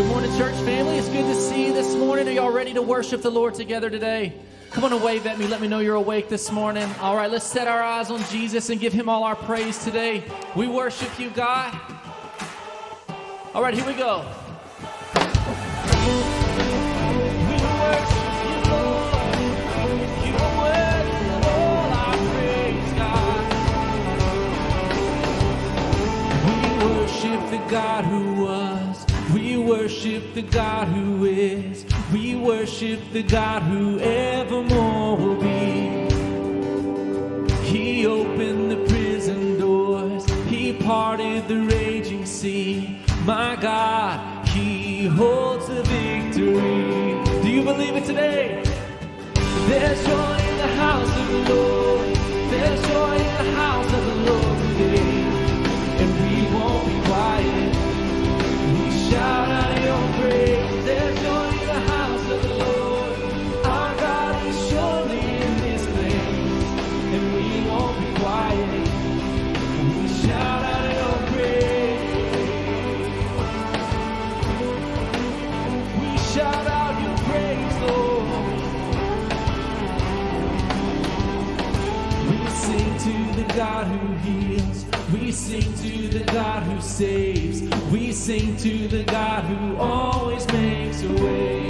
Good morning, church family. It's good to see you this morning. Are y'all ready to worship the Lord together today? Come on and wave at me. Let me know you're awake this morning. All right, let's set our eyes on Jesus and give him all our praise today. We worship you, God. All right, here we go. God who was, we worship the God who is, we worship the God who evermore will be. He opened the prison doors, he parted the raging sea. My God, he holds the victory. Do you believe it today? There's joy in the house of the Lord, there's joy in the house of the Lord today. Shout out your praise, there's joy in the house of the Lord. Our God is surely in this place, and we won't be quiet. We shout out your praise. We shout out your praise, Lord. We sing to the God who heals. We sing to the God who saves. We sing to the God who always makes a way.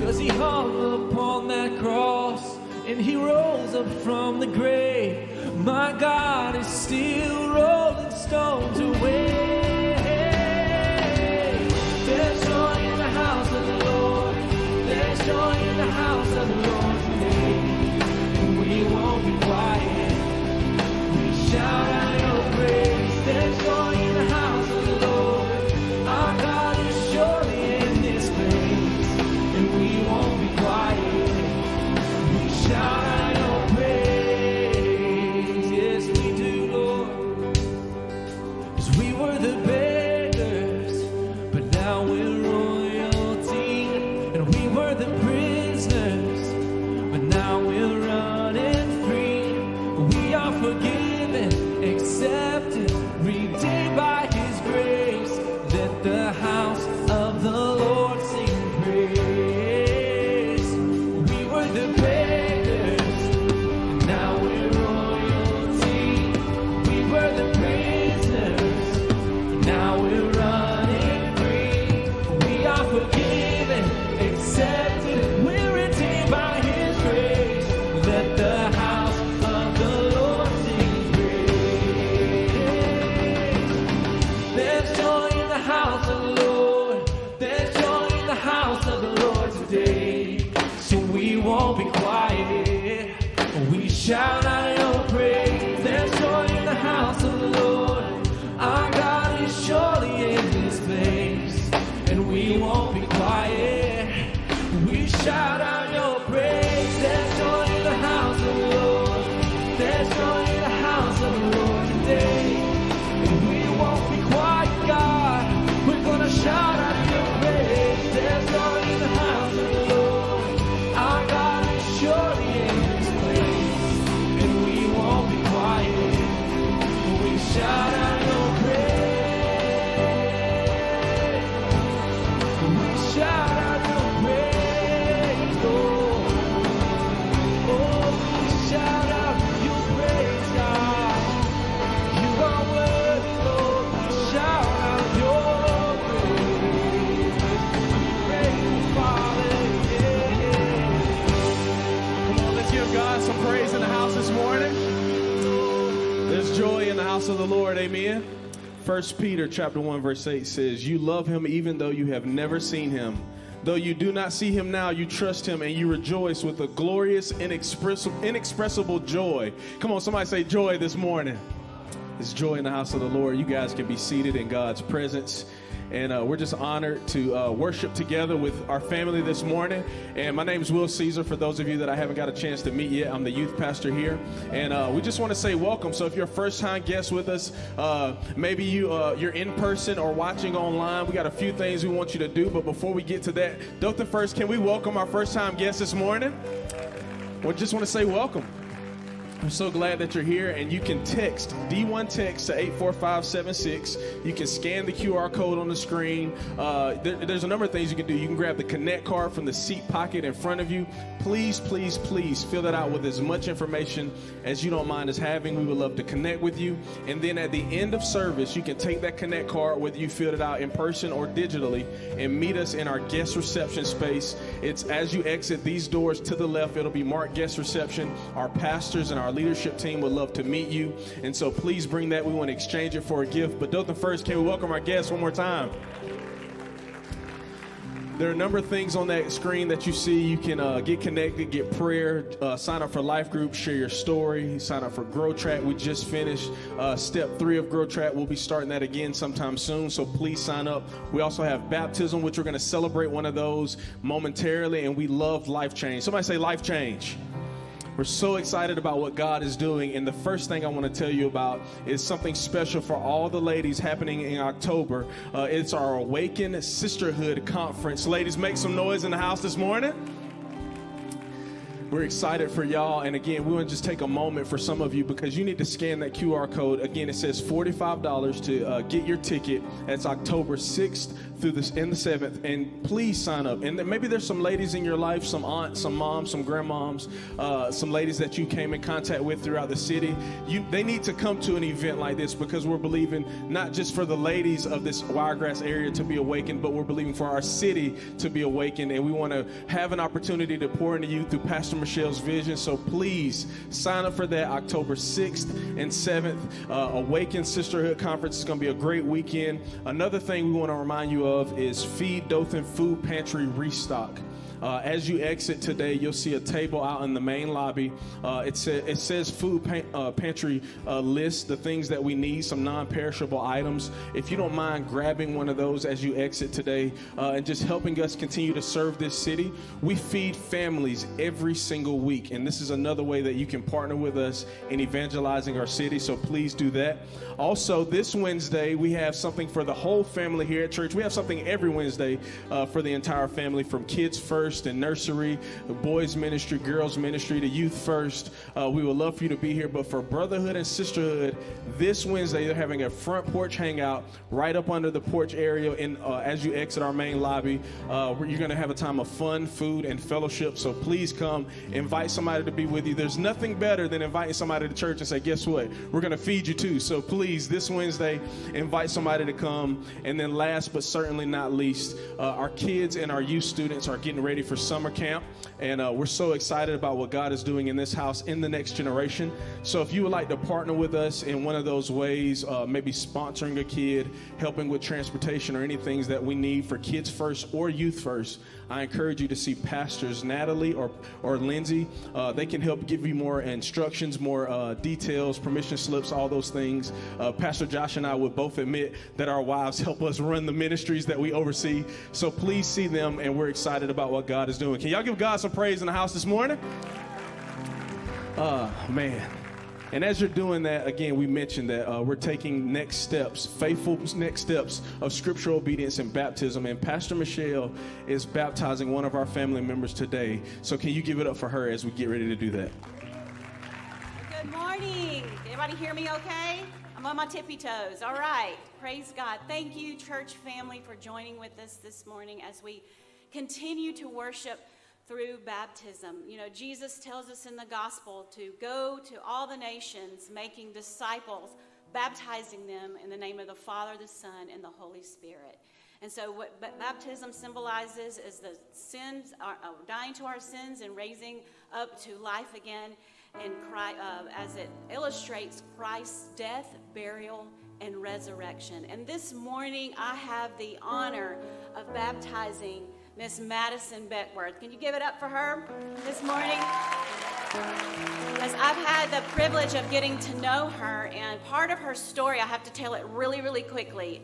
Cause he hung upon that cross and he rose up from the grave. My God is still rolling stones away. There's joy in the house of the Lord. There's joy in the house of the Lord today. And we won't be quiet. Shout out your praise, there's joy in the house of the Lord. Our God is surely in this place, and we won't be quiet. We shout out your praise, yes we do, Lord. Cause we were the beggars, but now we're royalty. And we were the prisoners, but now we're running free. We are forgiven. Accepted, redeemed by his grace. Let the house of the Lord sing praise. We were the beggars, now we're royalty. We were the prisoners, now we're running free. We are forgiven, accepted, we're redeemed by his grace. Let the house of the won't be quiet. We shout out your praise. There's joy in the house of the Lord. Our God is surely in this place, and we won't be quiet. We shout out your praise. There's joy in the house of the Lord. There's joy in the house of the Lord today, and we won't be quiet, God. We're gonna shout out your praise. There's joy in the house of the Lord. Shout out your praise. Shout out your praise. Oh, oh, shout out your praise, God. You are worthy, Lord. Shout out your praise. Praise the Father. Yeah. Come on, let's give God some praise in the house this morning. There's joy in the house of the Lord, amen. 1 Peter chapter 1, verse 8 says, you love him even though you have never seen him. Though you do not see him now, you trust him and you rejoice with a glorious, inexpressible joy. Come on, somebody say joy this morning. There's joy in the house of the Lord. You guys can be seated in God's presence. And we're just honored to worship together with our family this morning. And my name is Will Caesar. For those of you that I haven't got a chance to meet yet, I'm the youth pastor here. And we just want to say welcome. So if you're a first-time guest with us, maybe you're in person or watching online, we got a few things we want you to do. But before we get to that, Dothan First, can we welcome our first-time guest this morning? We just want to say welcome. I'm so glad that you're here, and you can text D1 text to 84576. You can scan the QR code on the screen. There's a number of things you can do. You can grab the Connect card from the seat pocket in front of you. Please, please, please fill that out with as much information as you don't mind us having. We would love to connect with you. And then at the end of service, you can take that Connect card, whether you filled it out in person or digitally, and meet us in our guest reception space. It's as you exit these doors to the left, it'll be marked guest reception. Our pastors and our leadership team would love to meet you. And so please bring that. We want to exchange it for a gift. But Dothan First, can we welcome our guests one more time? There are a number of things on that screen that you see. You can get connected, get prayer, sign up for life group, share your story, sign up for Grow Track. We just finished step 3 of Grow Track. We'll be starting that again sometime soon, so please sign up. We also have baptism, which we're going to celebrate one of those momentarily, and we love life change. Somebody say life change. We're so excited about what God is doing, and the first thing I want to tell you about is something special for all the ladies happening in October. It's our Awaken Sisterhood Conference. Ladies, make some noise in the house this morning. We're excited for y'all, and again, we want to just take a moment for some of you because you need to scan that QR code. Again, it says $45 to get your ticket. That's October 6th through the end of the 7th, and please sign up. And maybe there's some ladies in your life, some aunts, some moms, some grandmoms, some ladies that you came in contact with throughout the city. They need to come to an event like this because we're believing not just for the ladies of this Wiregrass area to be awakened, but we're believing for our city to be awakened, and we want to have an opportunity to pour into you through Pastor Michelle's vision. So please sign up for that October 6th and 7th. Awaken Sisterhood Conference is going to be a great weekend. Another thing we want to remind you of is Feed Dothan Food Pantry Restock. As you exit today, you'll see a table out in the main lobby. It says food pantry list, the things that we need, some non-perishable items. If you don't mind grabbing one of those as you exit today and just helping us continue to serve this city, we feed families every single week. And this is another way that you can partner with us in evangelizing our city. So please do that. Also, this Wednesday, we have something for the whole family here at church. We have something every Wednesday for the entire family, from Kids First and nursery, boys ministry, girls ministry, to youth first. We would love for you to be here. But for brotherhood and sisterhood, this Wednesday they're having a front porch hangout right up under the porch area. And as you exit our main lobby, you're going to have a time of fun, food, and fellowship. So please come, invite somebody to be with you. There's nothing better than inviting somebody to church and say, guess what? We're going to feed you too. So please, this Wednesday, invite somebody to come. And then last but certainly not least, our kids and our youth students are getting ready for summer camp, and we're so excited about what God is doing in this house in the next generation. So if you would like to partner with us in one of those ways, maybe sponsoring a kid, helping with transportation, or any things that we need for Kids First or Youth First, I encourage you to see Pastors Natalie or Lindsay. They can help give you more instructions, more details, permission slips, all those things. Pastor Josh and I would both admit that our wives help us run the ministries that we oversee. So please see them, and we're excited about what God is doing. Can y'all give God some praise in the house this morning? Man. And as you're doing that, again, we mentioned that we're taking next steps, faithful next steps of scriptural obedience and baptism. And Pastor Michelle is baptizing one of our family members today. So can you give it up for her as we get ready to do that? Good morning. Everybody hear me okay? I'm on my tippy toes. All right. Praise God. Thank you, church family, for joining with us this morning as we continue to worship through baptism. You know, Jesus tells us in the gospel to go to all the nations, making disciples, baptizing them in the name of the Father, the Son, and the Holy Spirit. And so what baptism symbolizes is the sins, dying to our sins and raising up to life again, and as it illustrates Christ's death, burial, and resurrection. And this morning, I have the honor of baptizing Miss Madison Beckworth. Can you give it up for her this morning? As I've had the privilege of getting to know her, and part of her story, I have to tell it really, really quickly.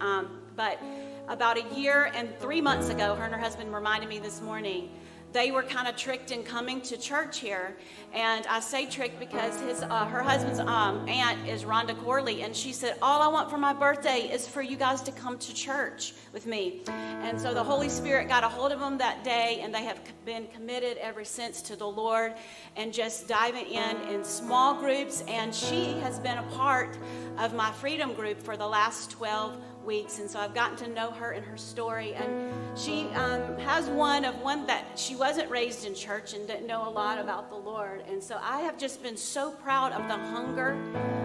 But about a year and 3 months ago, her and her husband reminded me this morning they were kind of tricked in coming to church here. And I say tricked because her husband's aunt is Rhonda Corley, and she said, all I want for my birthday is for you guys to come to church with me. And so the Holy Spirit got a hold of them that day, and they have been committed ever since to the Lord and just diving in small groups. And she has been a part of my freedom group for the last 12 weeks, and so I've gotten to know her and her story. And she has one that she wasn't raised in church and didn't know a lot about the Lord. And so I have just been so proud of the hunger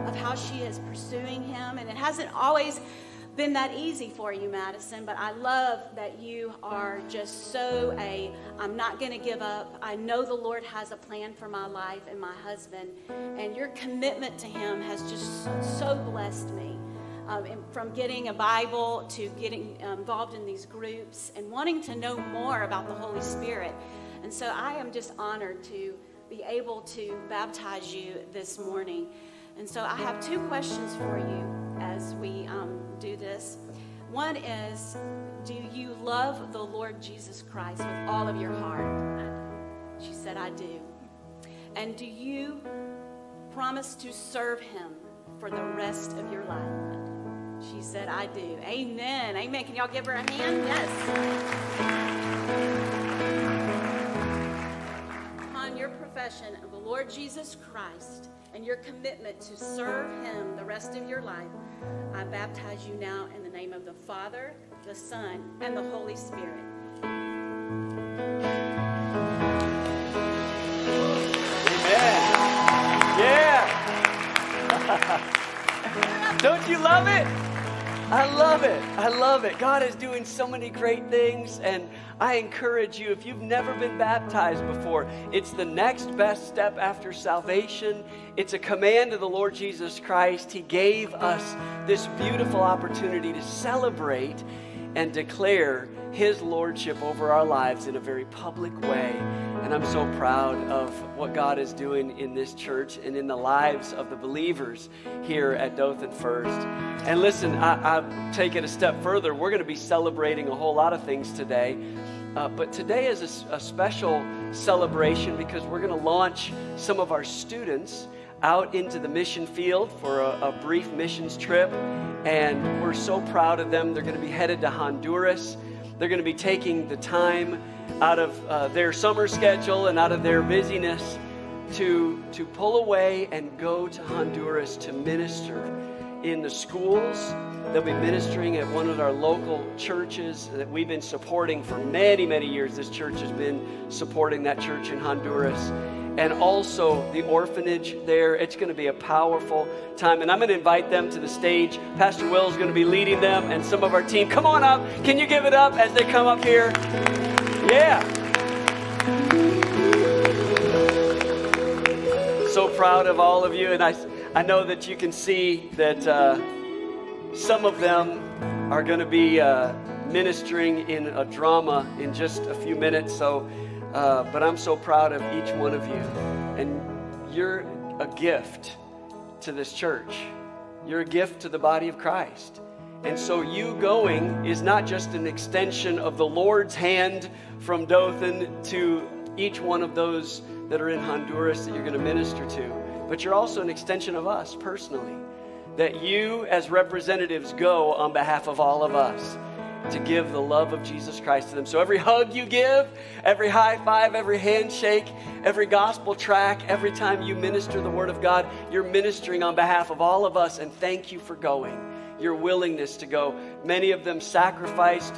of how she is pursuing him. And it hasn't always been that easy for you, Madison, but I love that you are just so I'm not going to give up. I know the Lord has a plan for my life and my husband, and your commitment to him has just so blessed me. From getting a Bible to getting involved in these groups and wanting to know more about the Holy Spirit. And so I am just honored to be able to baptize you this morning. And so I have two questions for you as we do this. One is, do you love the Lord Jesus Christ with all of your heart? She said, I do. And do you promise to serve him for the rest of your life? She said, I do. Amen. Amen. Can y'all give her a hand? Yes. Upon your profession of the Lord Jesus Christ and your commitment to serve him the rest of your life, I baptize you now in the name of the Father, the Son, and the Holy Spirit. Amen. Yeah. Don't you love it? I love it. I love it. God is doing so many great things, and I encourage you, if you've never been baptized before, it's the next best step after salvation. It's a command of the Lord Jesus Christ. He gave us this beautiful opportunity to celebrate and declare his lordship over our lives in a very public way. And I'm so proud of what God is doing in this church and in the lives of the believers here at Dothan First. And listen, I take it a step further. We're going to be celebrating a whole lot of things today. But today is a special celebration because we're going to launch some of our students out into the mission field for a brief missions trip. And we're so proud of them. They're going to be headed to Honduras. They're going to be taking the time out of their summer schedule and out of their busyness to pull away and go to Honduras to minister in the schools. They'll be ministering at one of our local churches that we've been supporting for many, many years. This church has been supporting that church in Honduras. And also the orphanage there. It's going to be a powerful time. And I'm going to invite them to the stage. Pastor Will is going to be leading them and some of our team. Come on up. Can you give it up as they come up here? Yeah. So proud of all of you. And I know that you can see that some of them are going to be ministering in a drama in just a few minutes. So. But I'm so proud of each one of you, and you're a gift to this church. You're a gift to the body of Christ. And so you going is not just an extension of the Lord's hand from Dothan to each one of those that are in Honduras that you're going to minister to, but you're also an extension of us personally, that you as representatives go on behalf of all of us to give the love of Jesus Christ to them. So every hug you give, every high five, every handshake, every gospel track, every time you minister the word of God, you're ministering on behalf of all of us. And thank you for going, your willingness to go. Many of them sacrificed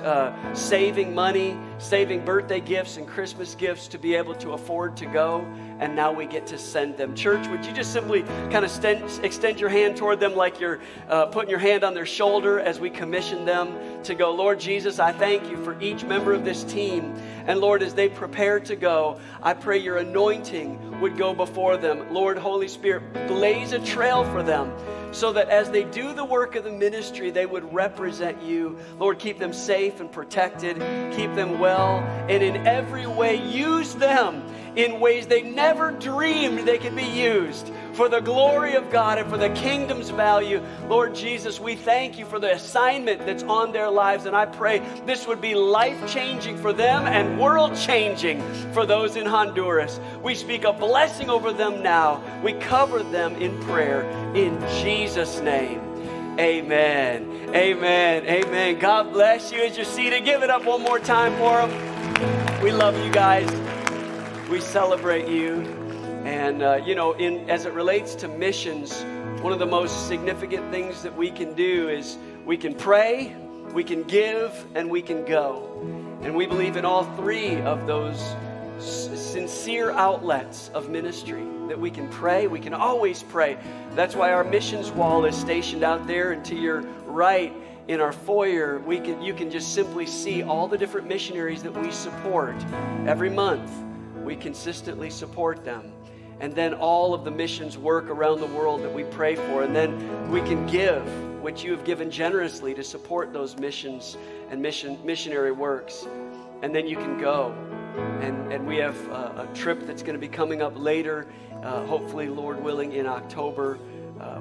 saving money, saving birthday gifts and Christmas gifts to be able to afford to go. And now we get to send them. Church, would you just simply kind of extend your hand toward them like you're putting your hand on their shoulder as we commission them to go. Lord Jesus, I thank you for each member of this team. And Lord, as they prepare to go, I pray your anointing would go before them. Lord, Holy Spirit, blaze a trail for them so that as they do the work of the ministry, they would represent you. Lord, keep them safe and protected. Keep them well. well, and in every way use them in ways they never dreamed they could be used for the glory of God and for the kingdom's value. Lord Jesus, we thank you for the assignment that's on their lives, and I pray this would be life-changing for them and world-changing for those in Honduras. We speak a blessing over them now. We cover them in prayer in Jesus' name. Amen. Amen. Amen. God bless you as you're seated. Give it up one more time for them. We love you guys. We celebrate you. And, as it relates to missions, one of the most significant things that we can do is we can pray, we can give, and we can go. And we believe in all three of those sincere outlets of ministry, that we can pray, we can always pray. That's why our missions wall is stationed out there, and to your right in our foyer, you can just simply see all the different missionaries that we support every month. We consistently support them. And then all of the missions work around the world that we pray for. And then we can give, which you have given generously to support those missions and missionary works. And then you can go. And we have a trip that's going to be coming up later, hopefully, Lord willing, in October.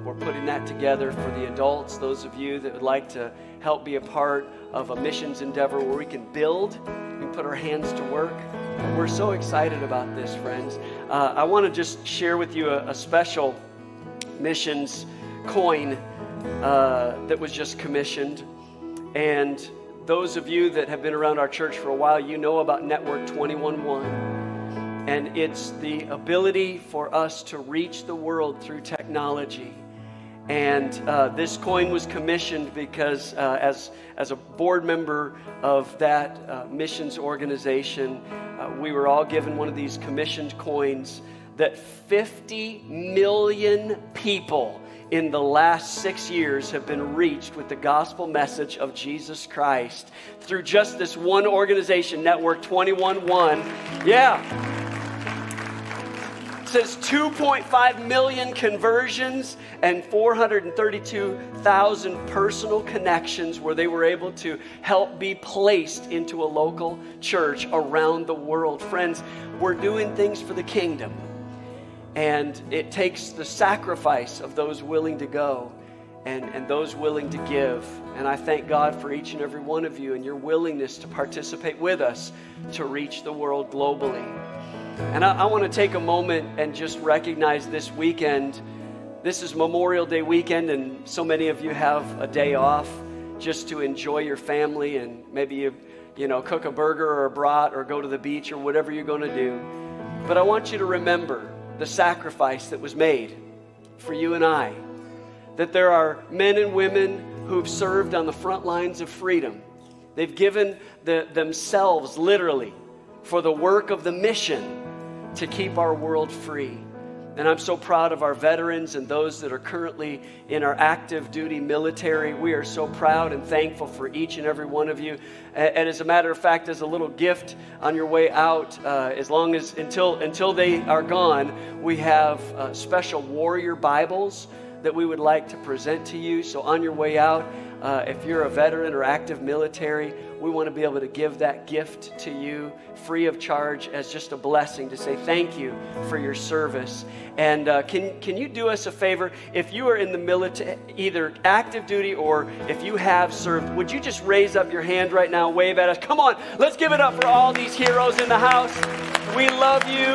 We're putting that together for the adults, those of you that would like to help be a part of a missions endeavor where we can build and put our hands to work. We're so excited about this, friends. I want to just share with you a special missions coin that was just commissioned. And those of you that have been around our church for a while, you know about Network 211. And it's the ability for us to reach the world through technology. And this coin was commissioned because as a board member of that missions organization, we were all given one of these commissioned coins that 50 million people in the last 6 years have been reached with the gospel message of Jesus Christ through just this one organization, Network 211. Yeah. It says 2.5 million conversions and 432,000 personal connections where they were able to help be placed into a local church around the world. Friends, we're doing things for the kingdom. And it takes the sacrifice of those willing to go and those willing to give. And I thank God for each and every one of you and your willingness to participate with us to reach the world globally. And I want to take a moment and just recognize this weekend. This is Memorial Day weekend, and so many of you have a day off just to enjoy your family, and maybe you cook a burger or a brat or go to the beach or whatever you're going to do. But I want you to remember the sacrifice that was made for you and I, that there are men and women who've served on the front lines of freedom. They've given themselves literally for the work of the mission to keep our world free. And I'm so proud of our veterans and those that are currently in our active duty military. We are so proud and thankful for each and every one of you. And as a matter of fact, as a little gift on your way out, until they are gone, we have special warrior Bibles that we would like to present to you. So on your way out, if you're a veteran or active military, we want to be able to give that gift to you free of charge as just a blessing to say thank you for your service. And can you do us a favor? If you are in the military, either active duty or if you have served, would you just raise up your hand right now and wave at us? Come on, let's give it up for all these heroes in the house. We love you.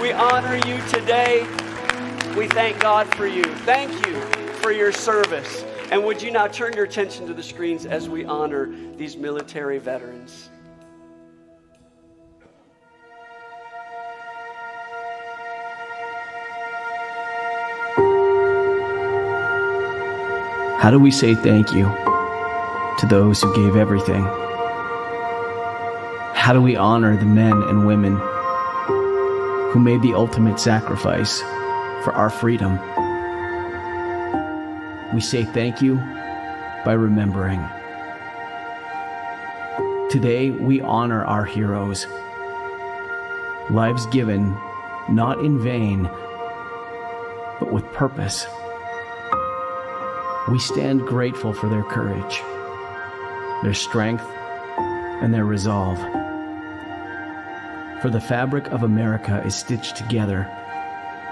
We honor you today. We thank God for you. Thank you for your service. And would you now turn your attention to the screens as we honor these military veterans? How do we say thank you to those who gave everything? How do we honor the men and women who made the ultimate sacrifice for our freedom? We say thank you by remembering. Today, we honor our heroes. Lives given, not in vain, but with purpose. We stand grateful for their courage, their strength, and their resolve. For the fabric of America is stitched together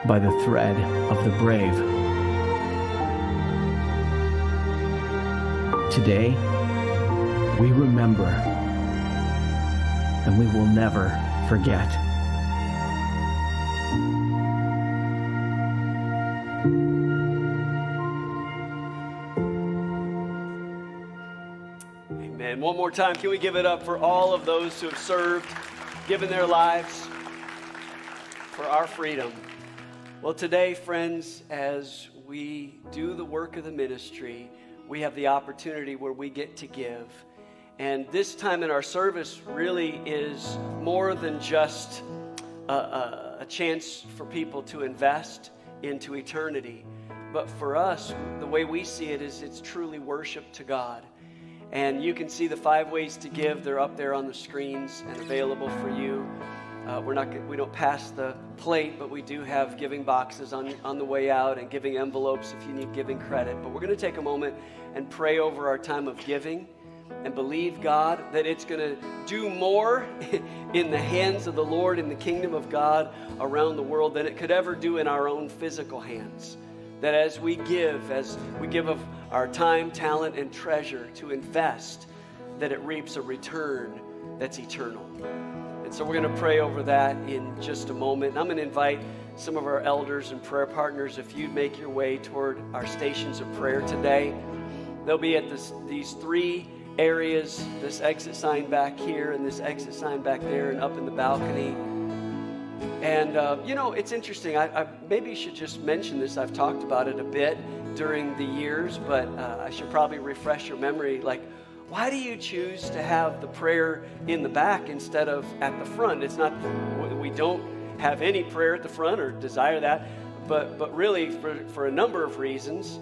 by the thread of the brave. Today, we remember, and we will never forget. Amen. One more time, can we give it up for all of those who have served, given their lives for our freedom? Well, today, friends, as we do the work of the ministry, we have the opportunity where we get to give. And this time in our service really is more than just a chance for people to invest into eternity. But for us, the way we see it is it's truly worship to God. And you can see the 5 ways to give. They're up there on the screens and available for you. We don't pass the plate, but we do have giving boxes on the way out and giving envelopes if you need giving credit. But we're going to take a moment and pray over our time of giving and believe God that it's going to do more in the hands of the Lord, in the kingdom of God around the world than it could ever do in our own physical hands. That as we give of our time, talent, and treasure to invest, that it reaps a return that's eternal. And so we're going to pray over that in just a moment. And I'm going to invite some of our elders and prayer partners, if you'd make your way toward our stations of prayer today. They'll be at these 3 areas, this exit sign back here and this exit sign back there and up in the balcony. And, it's interesting. I maybe should just mention this. I've talked about it a bit during the years, but I should probably refresh your memory. Like, why do you choose to have the prayer in the back instead of at the front? It's not that we don't have any prayer at the front or desire that, but really for a number of reasons,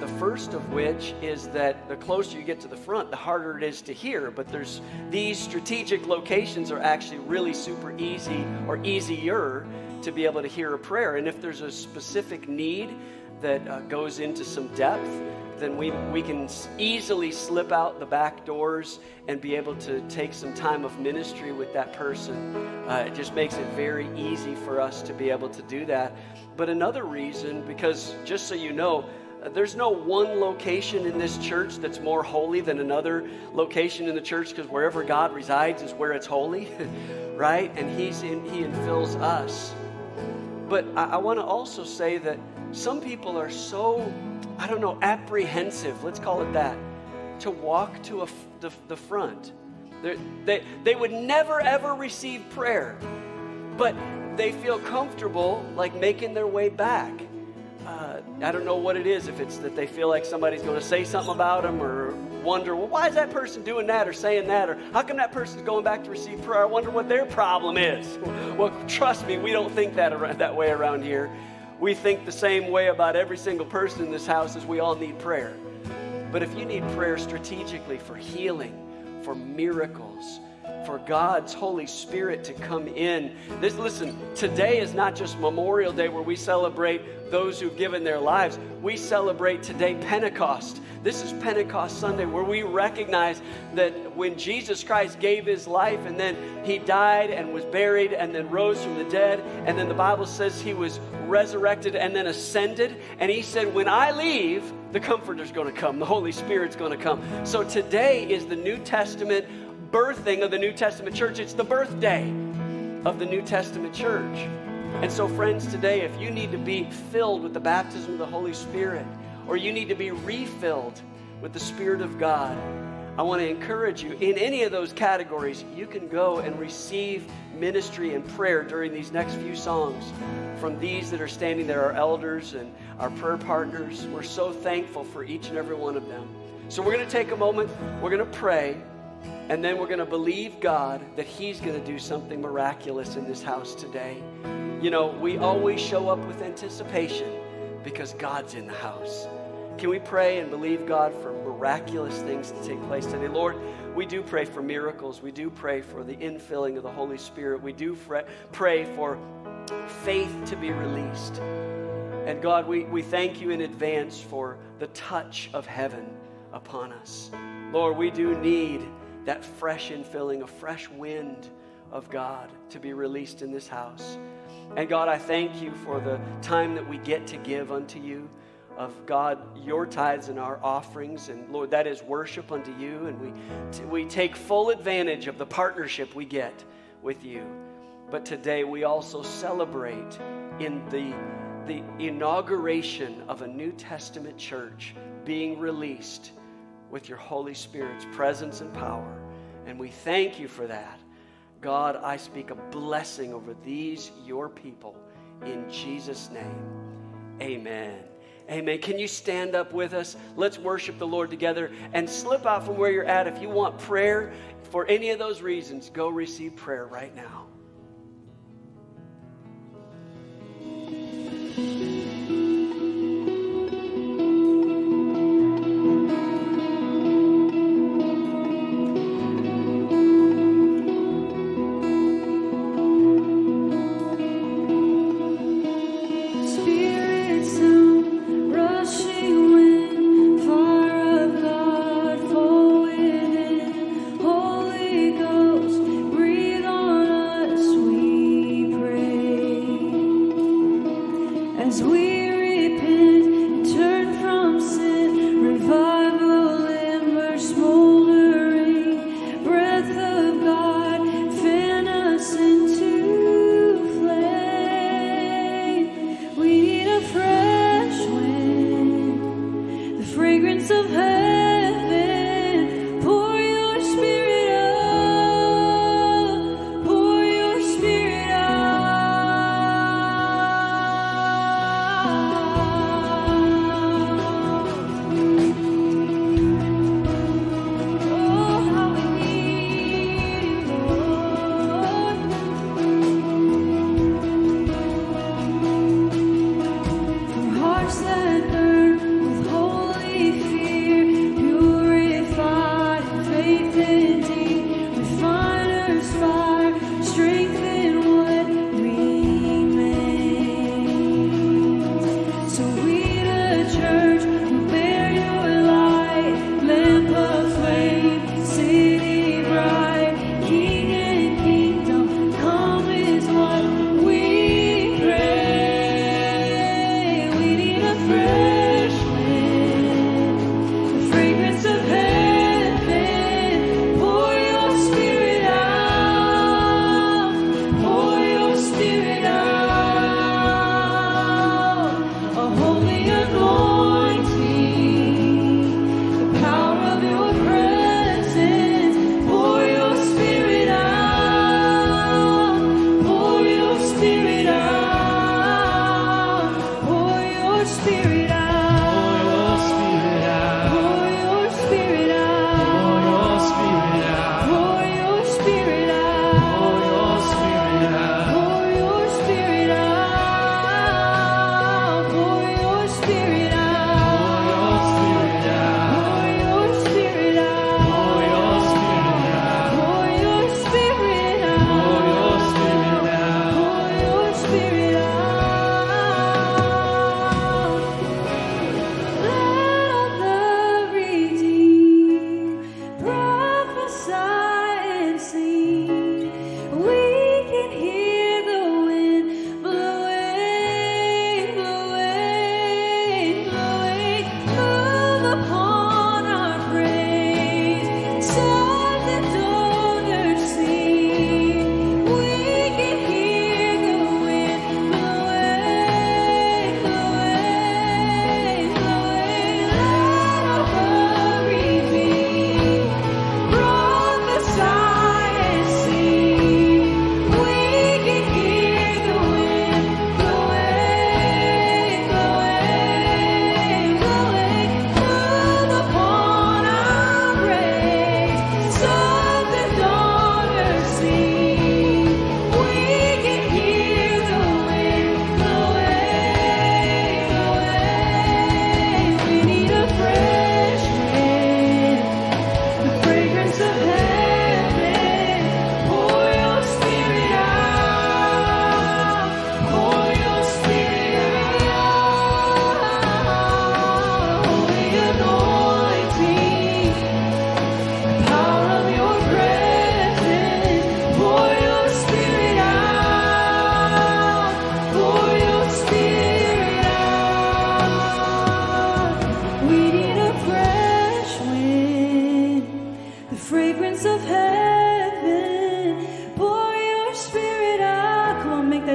the first of which is that the closer you get to the front, the harder it is to hear. But there's these strategic locations are actually really super easy or easier to be able to hear a prayer. And if there's a specific need that goes into some depth, then we can easily slip out the back doors and be able to take some time of ministry with that person. It just makes it very easy for us to be able to do that. But another reason, because just so you know, there's no one location in this church that's more holy than another location in the church, because wherever God resides is where it's holy, right? And He infills us. But I want to also say that some people are so, apprehensive, let's call it that, to walk to the front. They would never, ever receive prayer, but they feel comfortable, like, making their way back. I don't know what it is, if it's that they feel like somebody's going to say something about them or wonder, well, why is that person doing that or saying that? Or how come that person's going back to receive prayer? I wonder what their problem is. Well, trust me, we don't think that way around here. We think the same way about every single person in this house, is we all need prayer. But if you need prayer strategically for healing, for miracles, for God's Holy Spirit to come in, listen, today is not just Memorial Day where we celebrate those who've given their lives. We celebrate today Pentecost. This is Pentecost Sunday, where we recognize that when Jesus Christ gave his life and then he died and was buried and then rose from the dead, and then the Bible says he was resurrected and then ascended, and he said, when I leave, the Comforter's going to come, the Holy Spirit's going to come. So today is the New Testament birthing of the New Testament church. It's the birthday of the New Testament church. And so, friends, today, if you need to be filled with the baptism of the Holy Spirit, or you need to be refilled with the Spirit of God, I want to encourage you, in any of those categories, you can go and receive ministry and prayer during these next few songs from these that are standing there, our elders and our prayer partners. We're so thankful for each and every one of them. So we're going to take a moment, we're going to pray, and then we're going to believe God that he's going to do something miraculous in this house today. You know, we always show up with anticipation because God's in the house. Can we pray and believe God for miraculous things to take place today? Lord, we do pray for miracles. We do pray for the infilling of the Holy Spirit. We do pray for faith to be released. And God, we thank you in advance for the touch of heaven upon us. Lord, we do need that fresh infilling, a fresh wind of God to be released in this house. And God, I thank you for the time that we get to give unto you of God, your tithes and our offerings. And Lord, that is worship unto you. And we take full advantage of the partnership we get with you. But today we also celebrate in the inauguration of a New Testament church being released with your Holy Spirit's presence and power. And we thank you for that. God, I speak a blessing over these, your people, in Jesus' name. Amen. Amen. Can you stand up with us? Let's worship the Lord together and slip out from where you're at. If you want prayer for any of those reasons, go receive prayer right now.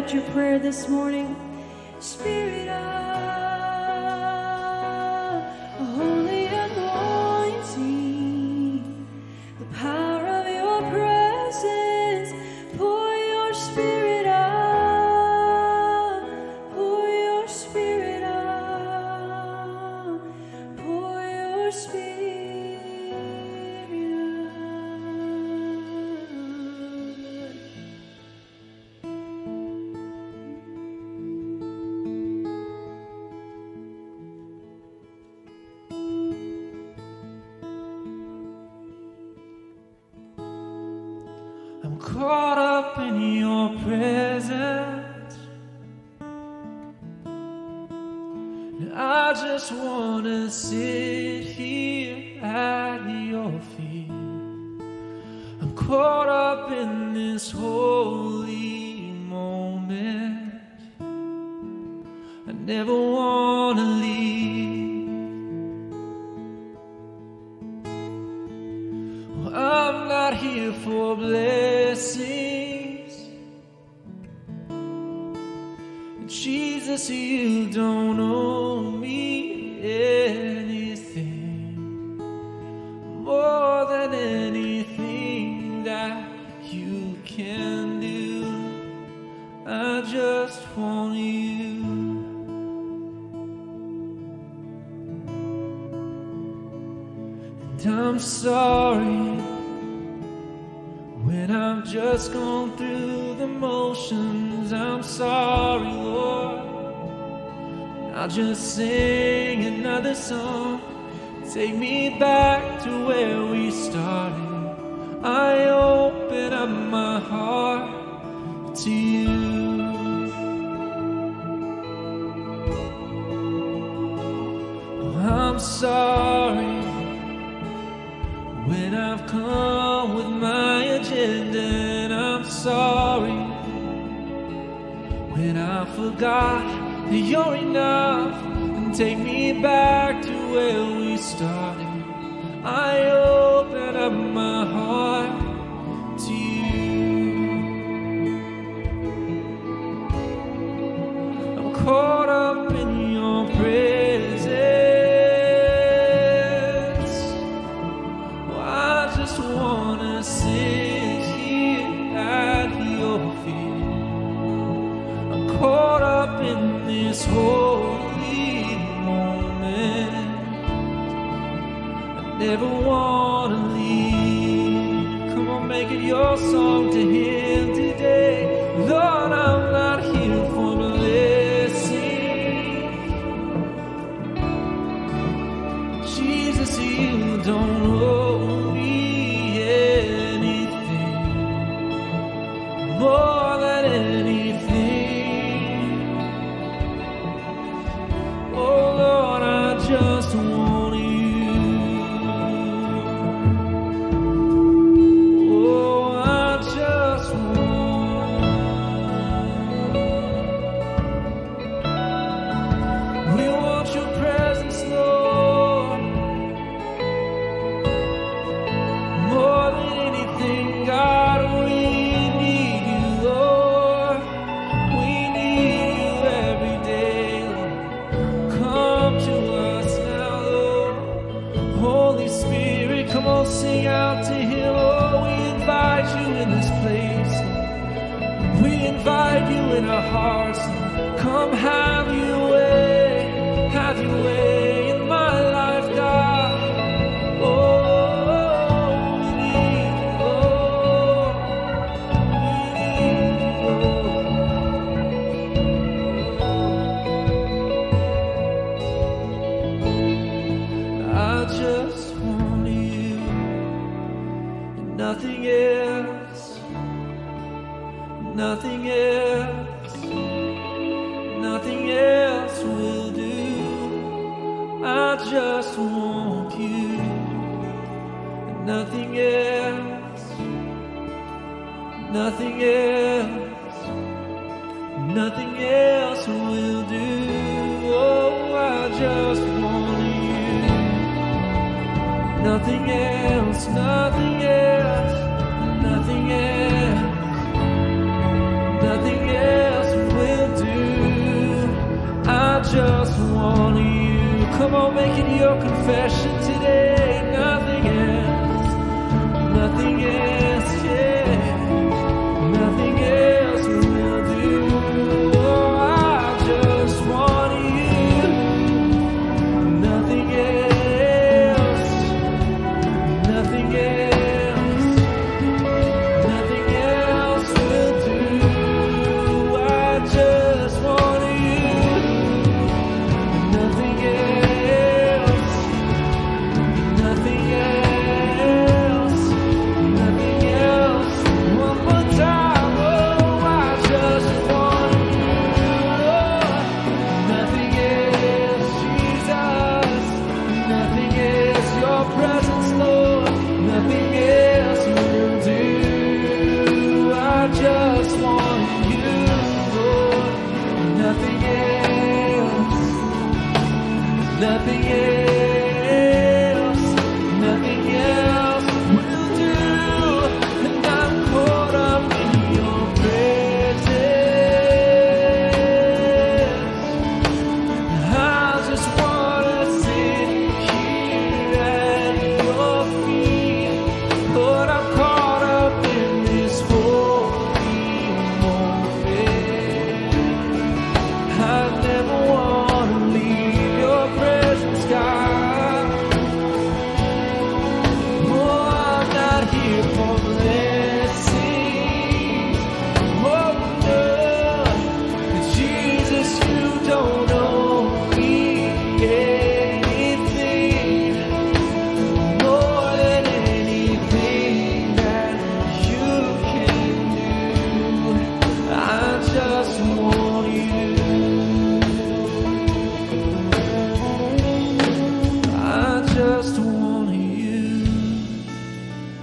that your prayer this morning, Spirit of a holy anointing, the power of your presence, pour your spirit out, pour your spirit. Nothing else. make it your confession today. Nothing else, nothing else, yeah, nothing else will do. Oh, I just want you. Nothing else, nothing else, nothing else will do. I just want you. Nothing else. Nothing else, nothing else will do. And I'm caught up in your presence. I just want to sit here at your feet. Lord, I'm caught up in this holy moment. I never want to leave. God. Oh, I'm not here for blessings. Oh, no, Jesus, you don't owe me anything more than anything that you can do. I just want you. Just want you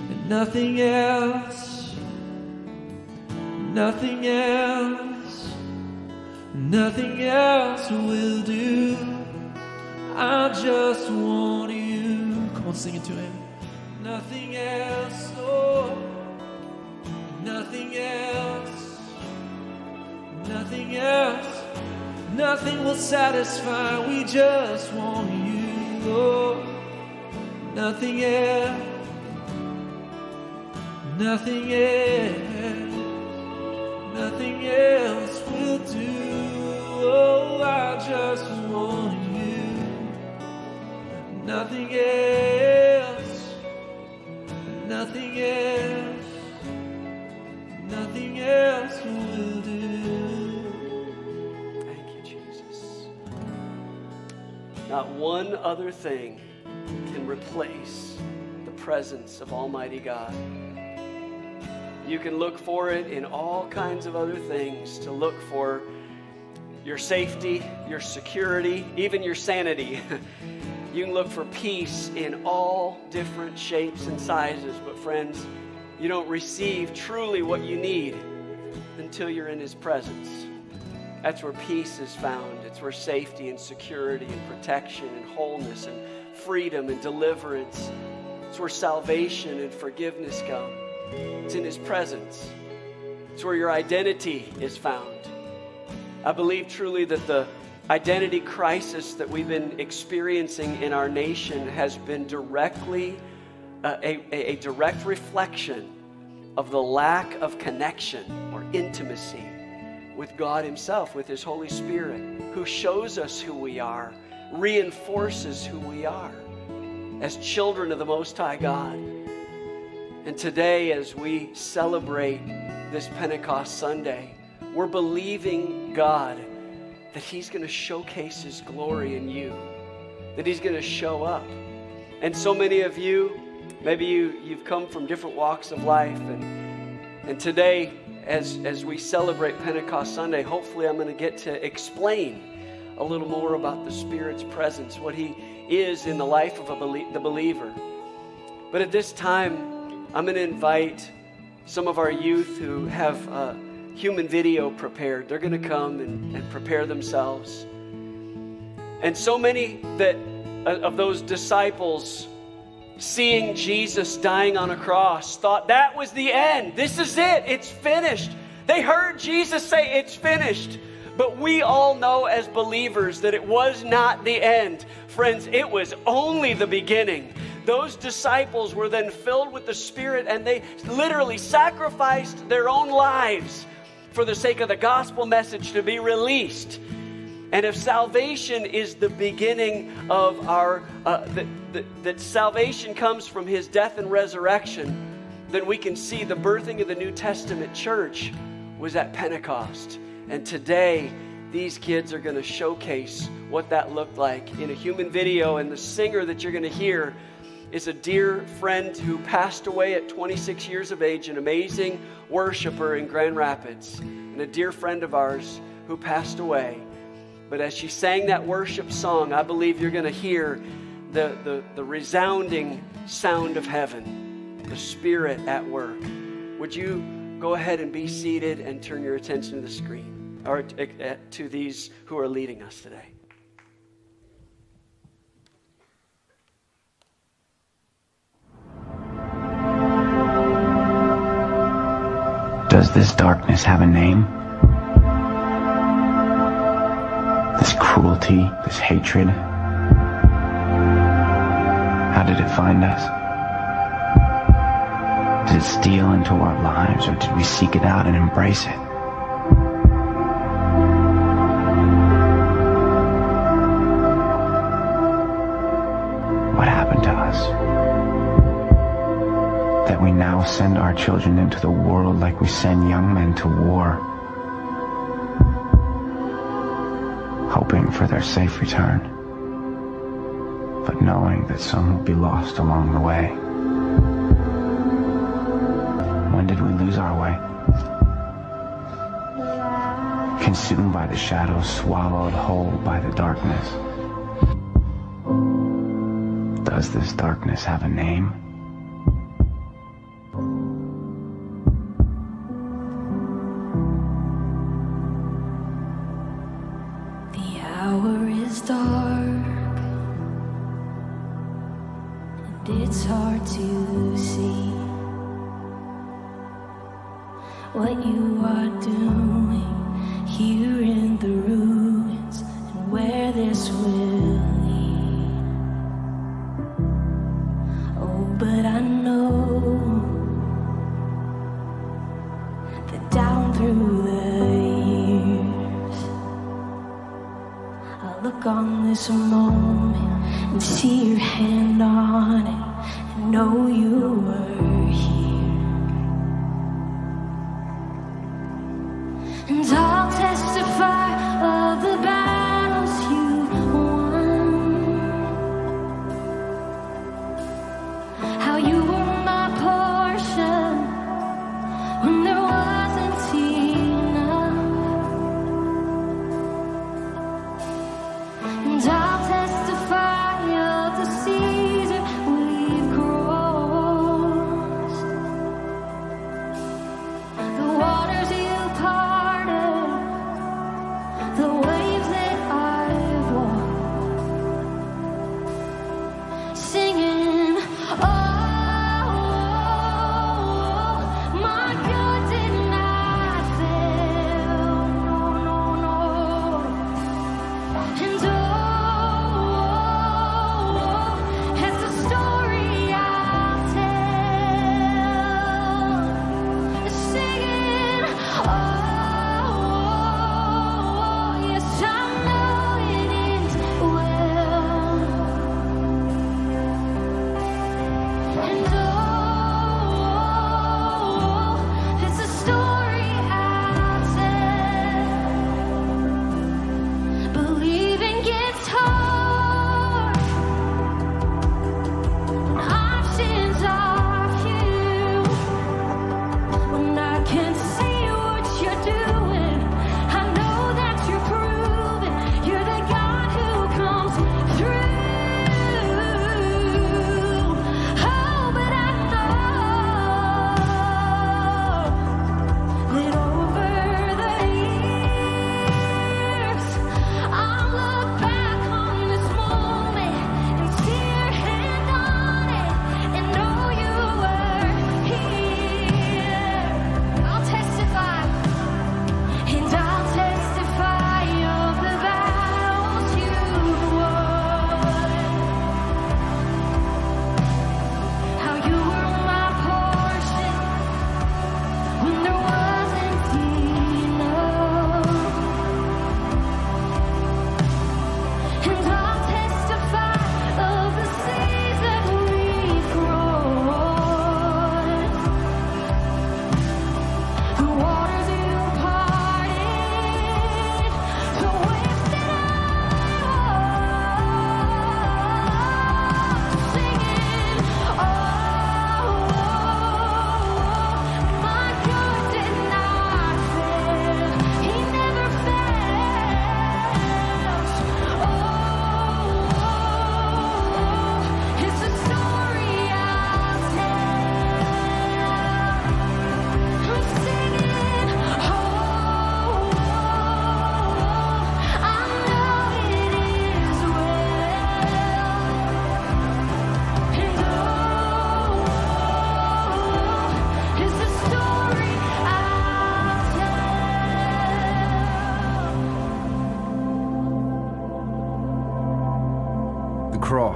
and nothing else, nothing else, nothing else will do. I just want you. Come on, sing it to him. Nothing else, oh, nothing else, nothing else, nothing will satisfy. We just want you, oh. Nothing else, nothing else, nothing else will do. Oh, I just want you. Nothing else, nothing else, nothing else will do. Thank you, Jesus. Not one other thing can replace the presence of Almighty God. You can look for it in all kinds of other things, to look for your safety, your security, even your sanity. You can look for peace in all different shapes and sizes, but friends, you don't receive truly what you need until you're in His presence. That's where peace is found. It's where safety and security and protection and wholeness and freedom and deliverance. It's where salvation and forgiveness come. It's in His presence. It's where your identity is found. I believe truly that the identity crisis that we've been experiencing in our nation has been directly a direct reflection of the lack of connection or intimacy with God Himself, with His Holy Spirit, who shows us who we are, reinforces who we are as children of the Most High God. And today, as we celebrate this Pentecost Sunday, we're believing God that He's going to showcase His glory in you, that He's going to show up. And so many of you, maybe you've come from different walks of life, and today, as we celebrate Pentecost Sunday, hopefully I'm going to get to explain a little more about the Spirit's presence, what He is in the life of the believer. But at this time, I'm going to invite some of our youth who have human video prepared. They're going to come and prepare themselves. And so many of those disciples, seeing Jesus dying on a cross, thought that was the end. This is it. It's finished. They heard Jesus say, "It's finished." But we all know as believers that it was not the end. Friends, it was only the beginning. Those disciples were then filled with the Spirit, and they literally sacrificed their own lives for the sake of the gospel message to be released. And if salvation is the beginning of our, that salvation comes from his death and resurrection, then we can see the birthing of the New Testament church was at Pentecost. And today, these kids are going to showcase what that looked like in a human video. And the singer that you're going to hear is a dear friend who passed away at 26 years of age, an amazing worshiper in Grand Rapids, and a dear friend of ours who passed away. But as she sang that worship song, I believe you're going to hear the resounding sound of heaven, the Spirit at work. Would you go ahead and be seated and turn your attention to the screen, or to these who are leading us today. Does this darkness have a name? This cruelty, this hatred? How did it find us? Did it steal into our lives, or did we seek it out and embrace it? What happened to us? That we now send our children into the world like we send young men to war, hoping for their safe return, but knowing that some will be lost along the way. When did we lose our way? Consumed by the shadows, swallowed whole by the darkness. Does this darkness have a name? The hour is dark, it's hard to see what you are doing here in the ruins and where this will lead. Oh, but I know that down through the years, I look on this moment and see your hand on it. Know you were here, and I'll testify of the battles you won, how you were my portion when there wasn't enough, and I'll testify of the season waters you parted.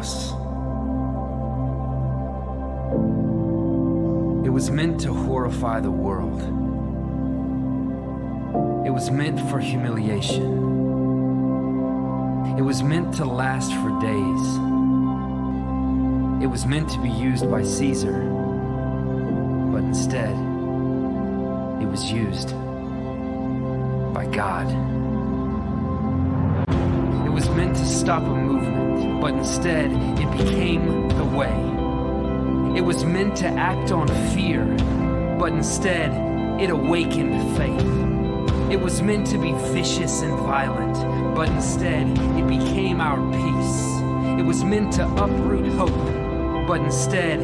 cross. It was meant to horrify the world. It was meant for humiliation. It was meant to last for days. It was meant to be used by Caesar, but instead, it was used by God. It was meant to stop a movement, but instead, it became the way. It was meant to act on fear, but instead, it awakened faith. It was meant to be vicious and violent, but instead it became our peace. It was meant to uproot hope, but instead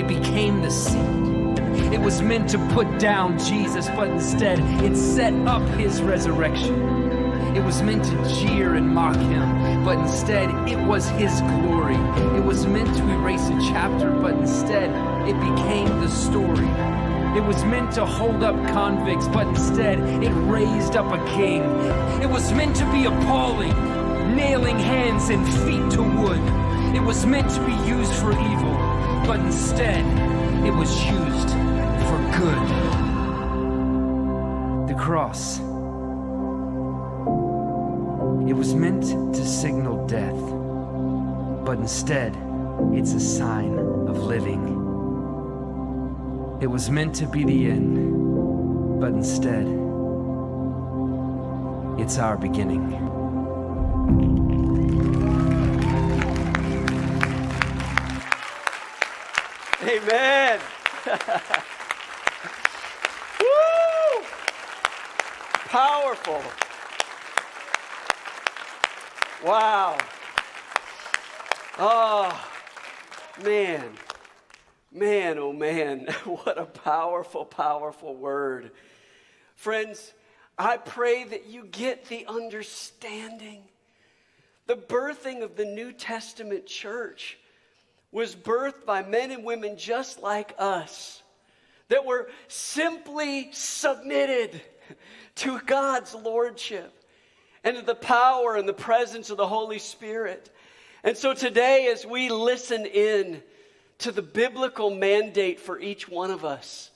it became the seed. It was meant to put down Jesus, but instead it set up his resurrection. It was meant to jeer and mock him, but instead it was his glory. It was meant to erase a chapter, but instead it became the story. It was meant to hold up convicts, but instead it raised up a king. It was meant to be appalling, nailing hands and feet to wood. It was meant to be used for evil, but instead it was used for good. The cross. It was meant to signal death, but instead it's a sign of living. It was meant to be the end, but instead, it's our beginning. Amen. Woo! Powerful. Wow. Oh, man. Man, oh man, what a powerful, powerful word. Friends, I pray that you get the understanding. The birthing of the New Testament church was birthed by men and women just like us that were simply submitted to God's lordship and to the power and the presence of the Holy Spirit. And so today, as we listen in to the biblical mandate for each one of us.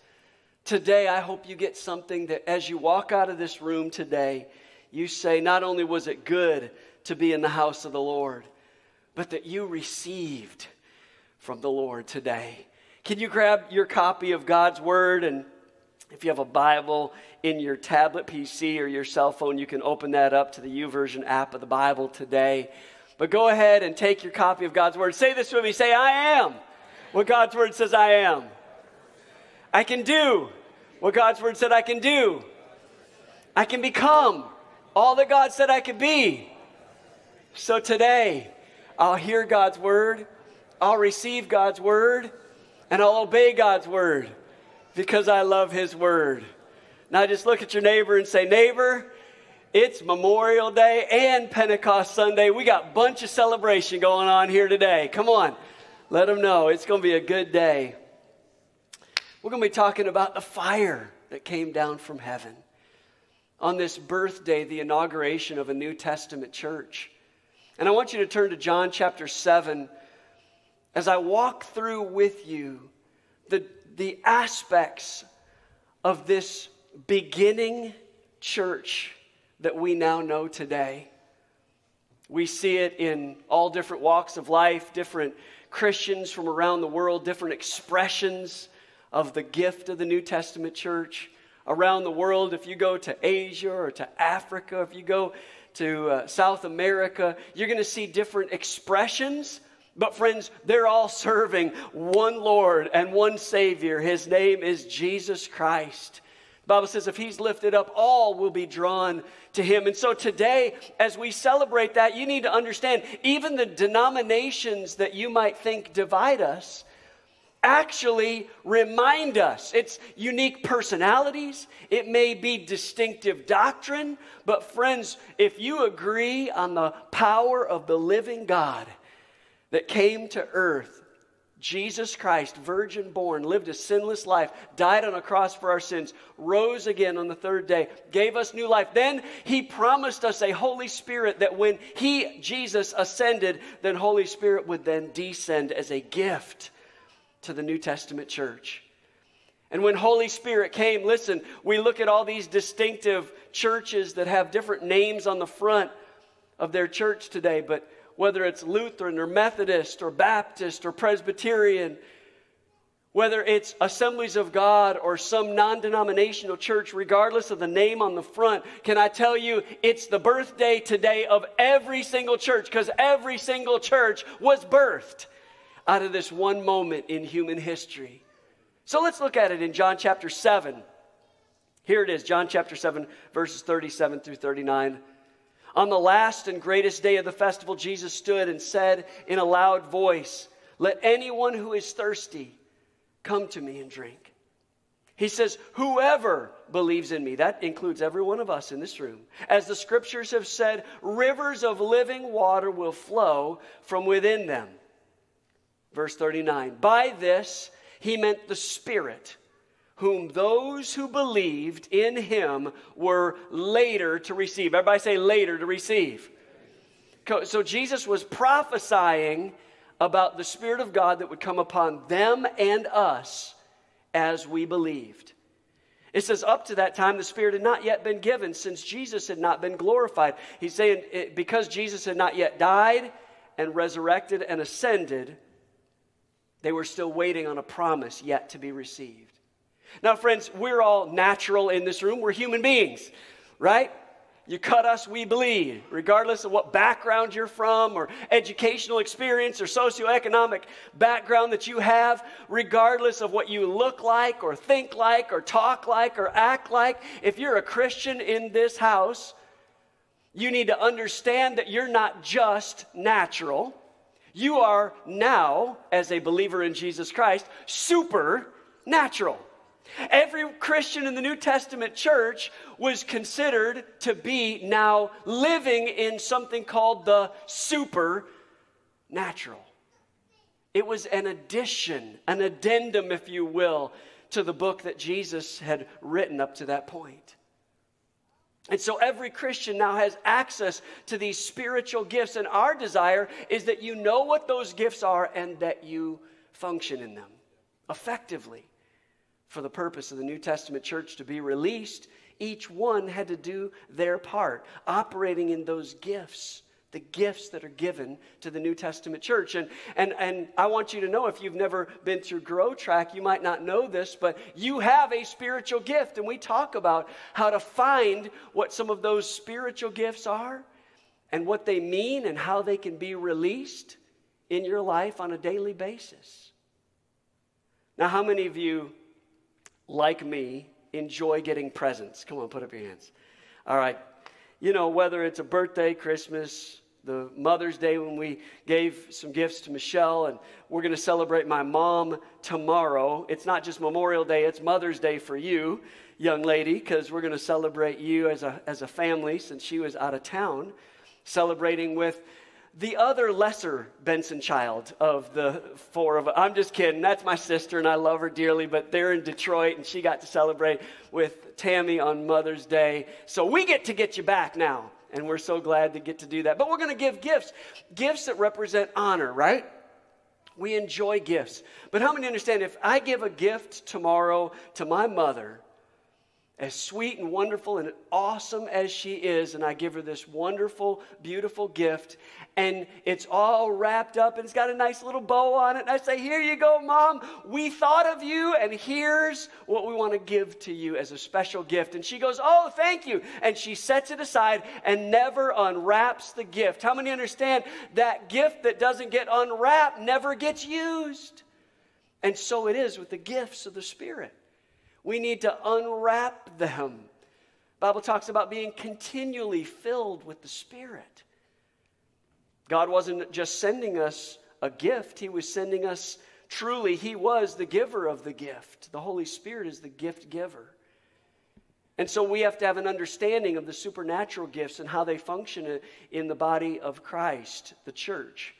Today, I hope you get something that as you walk out of this room today, you say, not only was it good to be in the house of the Lord, but that you received from the Lord today. Can you grab your copy of God's Word? And if you have a Bible in your tablet PC or your cell phone, you can open that up to the YouVersion app of the Bible today. But go ahead and take your copy of God's Word. Say this with me. Say, I am what God's Word says I am. I can do what God's Word said I can do. I can become all that God said I could be. So today, I'll hear God's Word, I'll receive God's Word, and I'll obey God's Word because I love His Word. Now just look at your neighbor and say, neighbor, it's Memorial Day and Pentecost Sunday. We got a bunch of celebration going on here today. Come on. Let them know it's going to be a good day. We're going to be talking about the fire that came down from heaven on this birthday, the inauguration of a New Testament church. And I want you to turn to John chapter 7 as I walk through with you the aspects of this beginning church that we now know today. We see it in all different walks of life, different Christians from around the world, different expressions of the gift of the New Testament church. Around the world, if you go to Asia or to Africa, if you go to South America, you're going to see different expressions. But friends, they're all serving one Lord and one Savior. His name is Jesus Christ. The Bible says if he's lifted up, all will be drawn to him. And so today, as we celebrate that, you need to understand even the denominations that you might think divide us actually remind us. It's unique personalities. It may be distinctive doctrine. But friends, if you agree on the power of the living God that came to earth Jesus Christ, virgin born, lived a sinless life, died on a cross for our sins, rose again on the third day, gave us new life. Then he promised us a Holy Spirit that when he, Jesus, ascended, then Holy Spirit would then descend as a gift to the New Testament church. And when Holy Spirit came, listen, we look at all these distinctive churches that have different names on the front of their church today, but whether it's Lutheran or Methodist or Baptist or Presbyterian, whether it's Assemblies of God or some non-denominational church, regardless of the name on the front, can I tell you, it's the birthday today of every single church, because every single church was birthed out of this one moment in human history. So let's look at it in John chapter 7. Here it is, John chapter 7, verses 37 through 39. On the last and greatest day of the festival, Jesus stood and said in a loud voice, "Let anyone who is thirsty come to me and drink." He says, "Whoever believes in me," that includes every one of us in this room, "as the scriptures have said, rivers of living water will flow from within them." Verse 39, by this he meant the Spirit, whom those who believed in him were later to receive. Everybody say later to receive. So Jesus was prophesying about the Spirit of God that would come upon them and us as we believed. It says up to that time the Spirit had not yet been given since Jesus had not been glorified. He's saying because Jesus had not yet died and resurrected and ascended, they were still waiting on a promise yet to be received. Now, friends, we're all natural in this room. We're human beings, right? You cut us, we bleed, regardless of what background you're from or educational experience or socioeconomic background that you have, regardless of what you look like or think like or talk like or act like. If you're a Christian in this house, you need to understand that you're not just natural. You are now, as a believer in Jesus Christ, supernatural. Every Christian in the New Testament church was considered to be now living in something called the supernatural. It was an addition, an addendum, if you will, to the book that Jesus had written up to that point. And so every Christian now has access to these spiritual gifts, and our desire is that you know what those gifts are and that you function in them effectively. For the purpose of the New Testament church to be released, each one had to do their part, operating in those gifts, the gifts that are given to the New Testament church. And I want you to know, if you've never been through Grow Track, you might not know this, but you have a spiritual gift, and we talk about how to find what some of those spiritual gifts are and what they mean and how they can be released in your life on a daily basis. Now, how many of you, like me, enjoy getting presents? Come on, put up your hands. All right. You know, whether it's a birthday, Christmas, the Mother's Day when we gave some gifts to Michelle, and we're going to celebrate my mom tomorrow. It's not just Memorial Day, it's Mother's Day for you, young lady, because we're going to celebrate you as a family since she was out of town, celebrating with the other lesser Benson child of the four of us. I'm just kidding. That's my sister, and I love her dearly, but they're in Detroit, and she got to celebrate with Tammy on Mother's Day. So we get to get you back now, and we're so glad to get to do that. But we're going to give gifts that represent honor, right? We enjoy gifts. But how many understand if I give a gift tomorrow to my mother, as sweet and wonderful and awesome as she is, and I give her this wonderful, beautiful gift, and it's all wrapped up, and it's got a nice little bow on it, and I say, "Here you go, Mom. We thought of you, and here's what we want to give to you as a special gift." And she goes, "Oh, thank you." And she sets it aside and never unwraps the gift. How many understand that gift that doesn't get unwrapped never gets used? And so it is with the gifts of the Spirit. We need to unwrap them. The Bible talks about being continually filled with the Spirit. God wasn't just sending us a gift. He was sending us, truly, he was the giver of the gift. The Holy Spirit is the gift giver. And so we have to have an understanding of the supernatural gifts and how they function in the body of Christ, the church.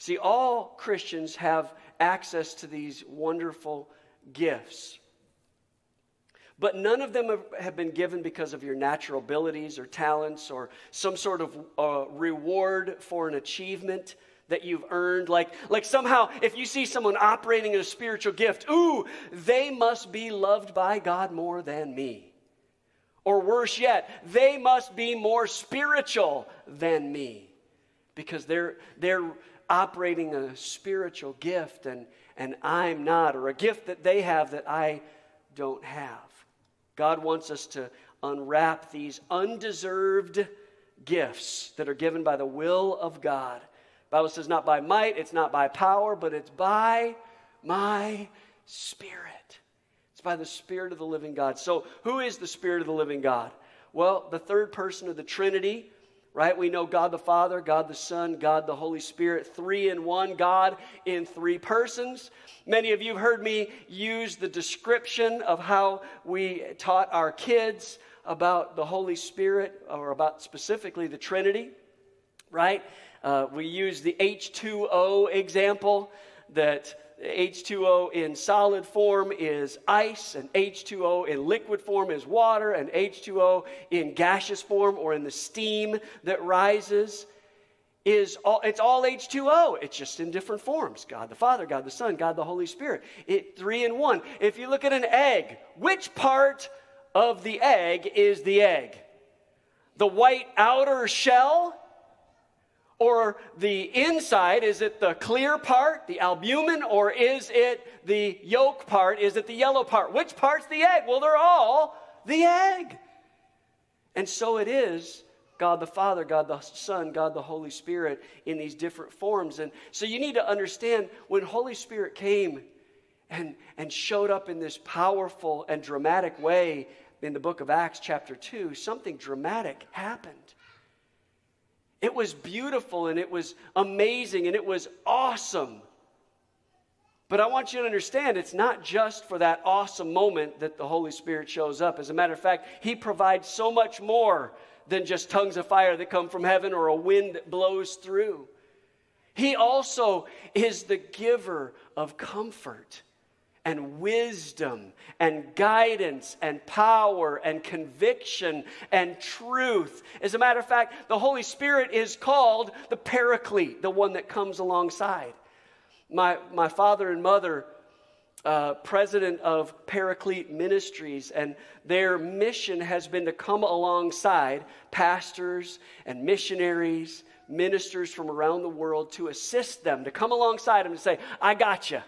See, all Christians have access to these wonderful gifts. But none of them have been given because of your natural abilities or talents or some sort of reward for an achievement that you've earned. Like somehow, if you see someone operating in a spiritual gift, ooh, they must be loved by God more than me. Or worse yet, they must be more spiritual than me because they're operating a spiritual gift and I'm not, or a gift that they have that I don't have. God wants us to unwrap these undeserved gifts that are given by the will of God. The Bible says not by might, it's not by power, but it's by my Spirit. It's by the Spirit of the living God. So who is the Spirit of the living God? Well, the third person of the Trinity, right? We know God the Father, God the Son, God the Holy Spirit, three in one, God in three persons. Many of you have heard me use the description of how we taught our kids about the Holy Spirit, or about specifically the Trinity, right? We use the H2O example, that H2O in solid form is ice, and H2O in liquid form is water, and H2O in gaseous form or in the steam that rises it's all H2O. It's just in different forms. God the Father, God the Son, God the Holy Spirit. It three in one. If you look at an egg, which part of the egg is the egg? The white outer shell? Or the inside, is it the clear part, the albumin, or is it the yolk part? Is it the yellow part? Which part's the egg? Well, they're all the egg. And so it is God the Father, God the Son, God the Holy Spirit in these different forms. And so you need to understand when Holy Spirit came and showed up in this powerful and dramatic way in the book of Acts chapter 2, something dramatic happened. It was beautiful, and it was amazing, and it was awesome. But I want you to understand, it's not just for that awesome moment that the Holy Spirit shows up. As a matter of fact, He provides so much more than just tongues of fire that come from heaven or a wind that blows through. He also is the giver of comfort and wisdom and guidance and power and conviction and truth. As a matter of fact, the Holy Spirit is called the Paraclete, the one that comes alongside. My father and mother, president of Paraclete Ministries, and their mission has been to come alongside pastors and missionaries, ministers from around the world, to assist them, to come alongside them and say, I got you.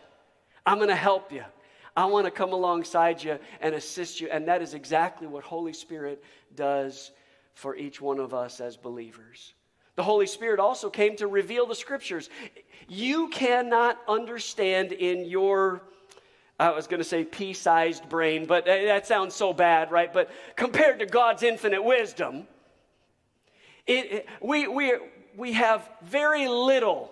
I'm going to help you. I want to come alongside you and assist you. And that is exactly what Holy Spirit does for each one of us as believers. The Holy Spirit also came to reveal the Scriptures. You cannot understand in your, I was going to say pea-sized brain, but that sounds so bad, right? But compared to God's infinite wisdom, we have very little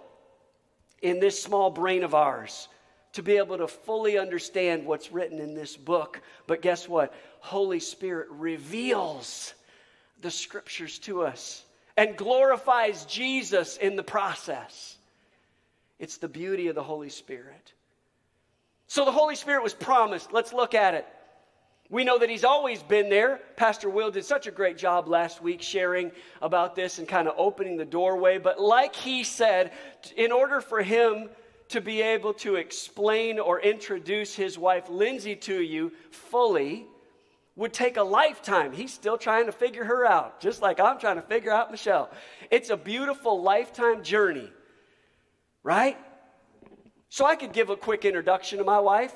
in this small brain of ours to be able to fully understand what's written in this book. But guess what? Holy Spirit reveals the Scriptures to us and glorifies Jesus in the process. It's the beauty of the Holy Spirit. So the Holy Spirit was promised. Let's look at it. We know that He's always been there. Pastor Will did such a great job last week sharing about this and kind of opening the doorway. But like he said, in order for Him to be able to explain or introduce his wife Lindsay to you fully would take a lifetime. He's still trying to figure her out, just like I'm trying to figure out Michelle. It's a beautiful lifetime journey, right? So I could give a quick introduction to my wife.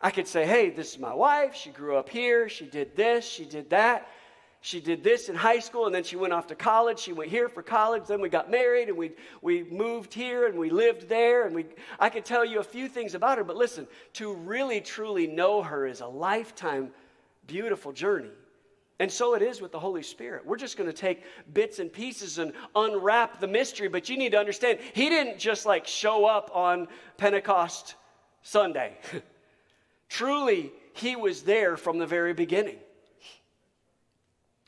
I could say, hey, this is my wife. She grew up here. She did this. She did that. She did this in high school, and then she went off to college. She went here for college. Then we got married, and we moved here, and we lived there. And I could tell you a few things about her, but listen, to really, truly know her is a lifetime, beautiful journey. And so it is with the Holy Spirit. We're just going to take bits and pieces and unwrap the mystery, but you need to understand, He didn't just like show up on Pentecost Sunday. Truly, He was there from the very beginning.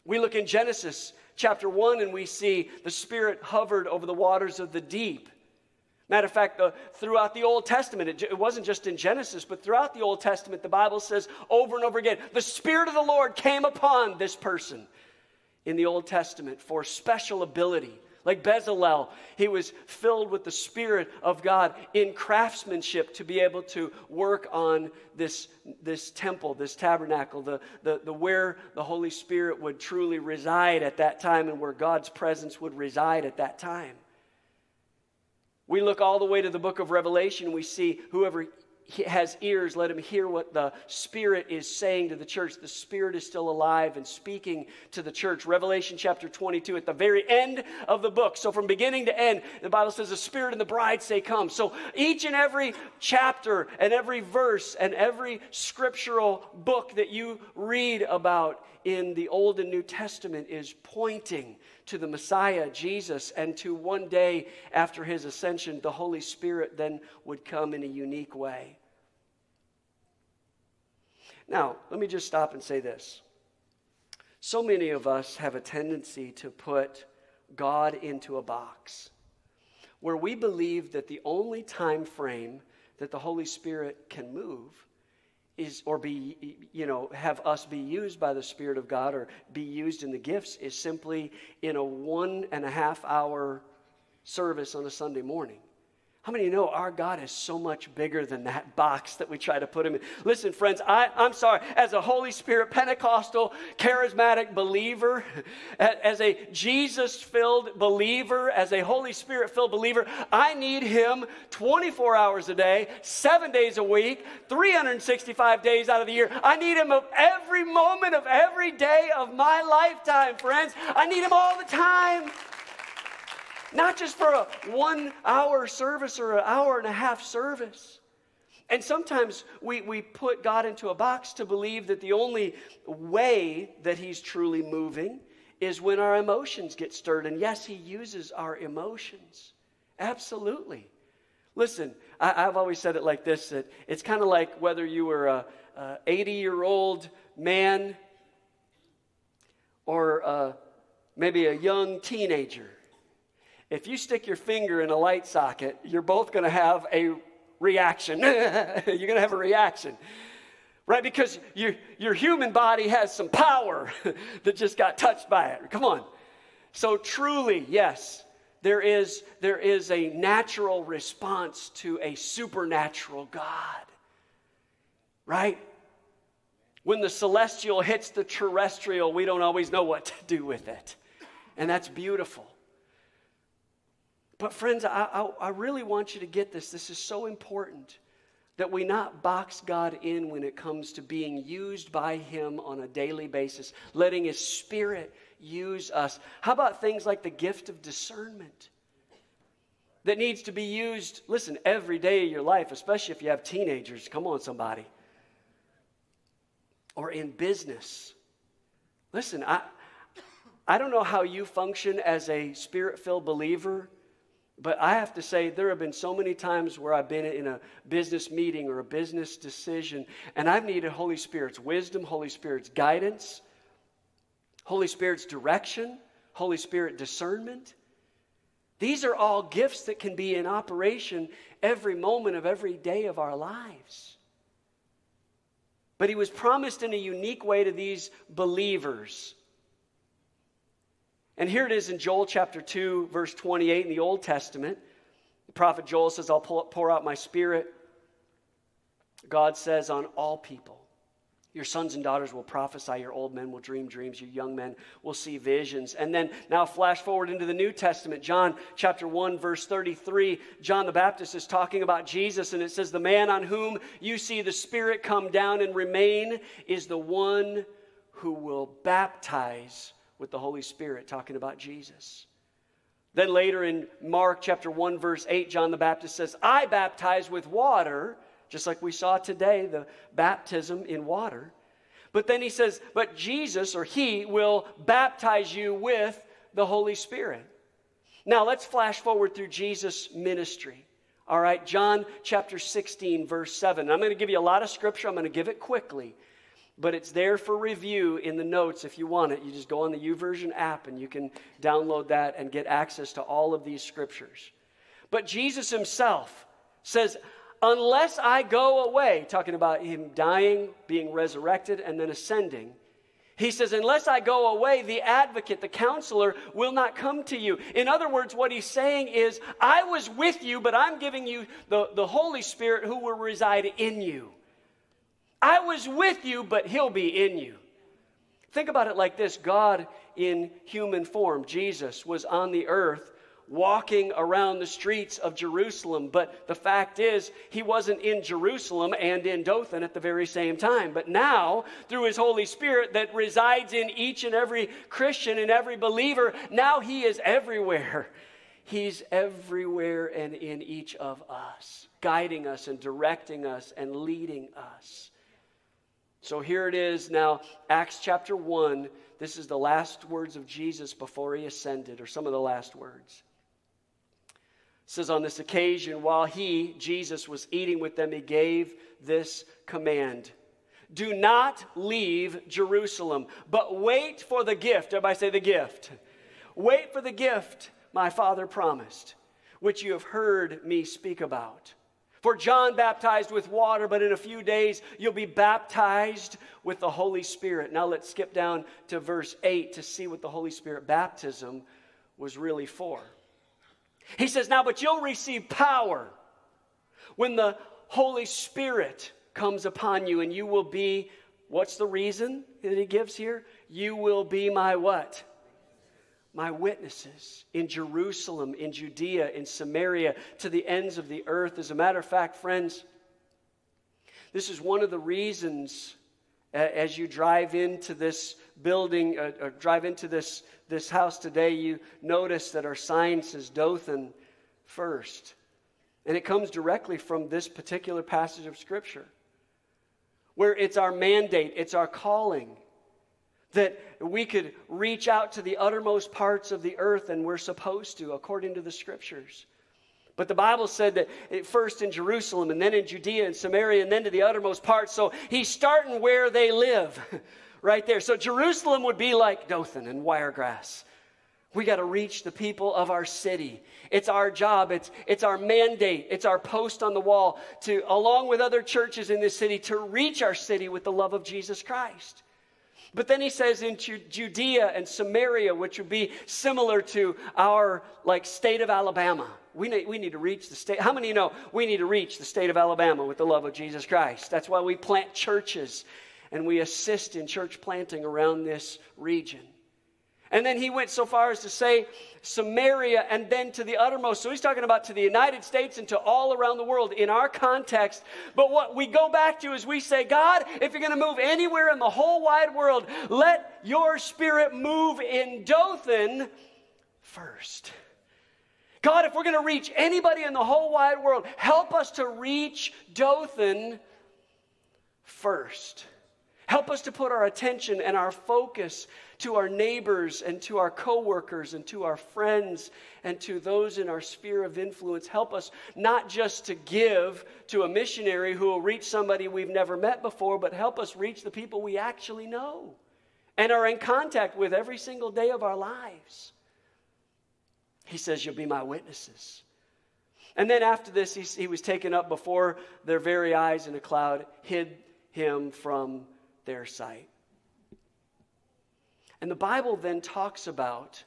We look in Genesis chapter 1 and we see the Spirit hovered over the waters of the deep. Matter of fact, throughout the Old Testament, it wasn't just in Genesis, but throughout the Old Testament, the Bible says over and over again, the Spirit of the Lord came upon this person in the Old Testament for special ability. Like Bezalel, he was filled with the Spirit of God in craftsmanship to be able to work on this temple, this tabernacle, the where the Holy Spirit would truly reside at that time and where God's presence would reside at that time. We look all the way to the book of Revelation. We see whoever has ears, let him hear what the Spirit is saying to the church. The Spirit is still alive and speaking to the church. Revelation chapter 22, at the very end of the book. So from beginning to end, the Bible says the Spirit and the bride say come. So each and every chapter and every verse and every scriptural book that you read about in the Old and New Testament is pointing to the Messiah, Jesus, and to one day after his ascension, the Holy Spirit then would come in a unique way. Now, let me just stop and say this. So many of us have a tendency to put God into a box where we believe that the only time frame that the Holy Spirit can move is, or be, have us be used by the Spirit of God or be used in the gifts is simply in a 1.5 hour service on a Sunday morning. How many of you know our God is so much bigger than that box that we try to put him in? Listen, friends, I'm sorry. As a Holy Spirit, Pentecostal, charismatic believer, as a Jesus-filled believer, as a Holy Spirit-filled believer, I need him 24 hours a day, 7 days a week, 365 days out of the year. I need him of every moment of every day of my lifetime, friends. I need him all the time. Not just for a 1 hour service or an 1.5 hour service. And sometimes we put God into a box to believe that the only way that he's truly moving is when our emotions get stirred. And yes, he uses our emotions. Absolutely. Listen, I've always said it like this, that it's kind of like whether you were a 80-year-old man or maybe a young teenager. If you stick your finger in a light socket, you're both going to have a reaction. You're going to have a reaction, right? Because your human body has some power that just got touched by it. Come on. So truly, yes, there is a natural response to a supernatural God, right? When the celestial hits the terrestrial, we don't always know what to do with it. And that's beautiful. But friends, I really want you to get this. This is so important that we not box God in when it comes to being used by him on a daily basis, letting his Spirit use us. How about things like the gift of discernment that needs to be used, listen, every day of your life, especially if you have teenagers. Come on, somebody. Or in business. Listen, I don't know how you function as a Spirit-filled believer, but I have to say, there have been so many times where I've been in a business meeting or a business decision, and I've needed Holy Spirit's wisdom, Holy Spirit's guidance, Holy Spirit's direction, Holy Spirit discernment. These are all gifts that can be in operation every moment of every day of our lives. But he was promised in a unique way to these believers. And here it is in Joel chapter 2, verse 28 in the Old Testament. The prophet Joel says, I'll pour out my Spirit, God says, on all people. Your sons and daughters will prophesy, your old men will dream dreams, your young men will see visions. And then now flash forward into the New Testament, John chapter 1, verse 33. John the Baptist is talking about Jesus, and it says, the man on whom you see the Spirit come down and remain is the one who will baptize with the Holy Spirit, talking about Jesus. Then later in Mark chapter 1, verse 8, John the Baptist says, I baptize with water, just like we saw today, the baptism in water. But then he says, but Jesus, or he, will baptize you with the Holy Spirit. Now let's flash forward through Jesus' ministry. All right, John chapter 16, verse 7. I'm going to give you a lot of scripture. I'm going to give it quickly. But it's there for review in the notes if you want it. You just go on the YouVersion app and you can download that and get access to all of these scriptures. But Jesus himself says, unless I go away, talking about him dying, being resurrected, and then ascending, he says, unless I go away, the advocate, the counselor, will not come to you. In other words, what he's saying is, I was with you, but I'm giving you the Holy Spirit who will reside in you. I was with you, but he'll be in you. Think about it like this. God in human form, Jesus, was on the earth walking around the streets of Jerusalem. But the fact is, he wasn't in Jerusalem and in Dothan at the very same time. But now, through his Holy Spirit that resides in each and every Christian and every believer, now he is everywhere. He's everywhere and in each of us, guiding us and directing us and leading us. So here it is now, Acts chapter 1. This is the last words of Jesus before he ascended, or some of the last words. It says, on this occasion, while he, Jesus, was eating with them, he gave this command. Do not leave Jerusalem, but wait for the gift. Everybody say the gift. Wait for the gift my Father promised, which you have heard me speak about. For John baptized with water, but in a few days you'll be baptized with the Holy Spirit. Now let's skip down to verse 8 to see what the Holy Spirit baptism was really for. He says, now, but you'll receive power when the Holy Spirit comes upon you, and you will be, what's the reason that he gives here? You will be my what? My witnesses in Jerusalem, in Judea, in Samaria, to the ends of the earth. As a matter of fact, friends, this is one of the reasons as you drive into this building, or drive into this house today, you notice that our sign says Dothan First. And it comes directly from this particular passage of Scripture, where it's our mandate, it's our calling, that we could reach out to the uttermost parts of the earth, and we're supposed to, according to the Scriptures. But the Bible said that first in Jerusalem, and then in Judea and Samaria, and then to the uttermost parts. So he's starting where they live, right there. So Jerusalem would be like Dothan and Wiregrass. We got to reach the people of our city. It's our job. It's our mandate. It's our post on the wall to, along with other churches in this city, to reach our city with the love of Jesus Christ. But then he says in Judea and Samaria, which would be similar to our state of Alabama. We need to reach the state. How many know we need to reach the state of Alabama with the love of Jesus Christ? That's why we plant churches and we assist in church planting around this region. And then he went so far as to say Samaria and then to the uttermost. So he's talking about to the United States and to all around the world in our context. But what we go back to is we say, God, if you're going to move anywhere in the whole wide world, let your Spirit move in Dothan first. God, if we're going to reach anybody in the whole wide world, help us to reach Dothan first. Help us to put our attention and our focus to our neighbors and to our coworkers and to our friends and to those in our sphere of influence. Help us not just to give to a missionary who will reach somebody we've never met before, but help us reach the people we actually know and are in contact with every single day of our lives. He says, you'll be my witnesses. And then after this, he was taken up before their very eyes, and a cloud hid him from their sight. And the Bible then talks about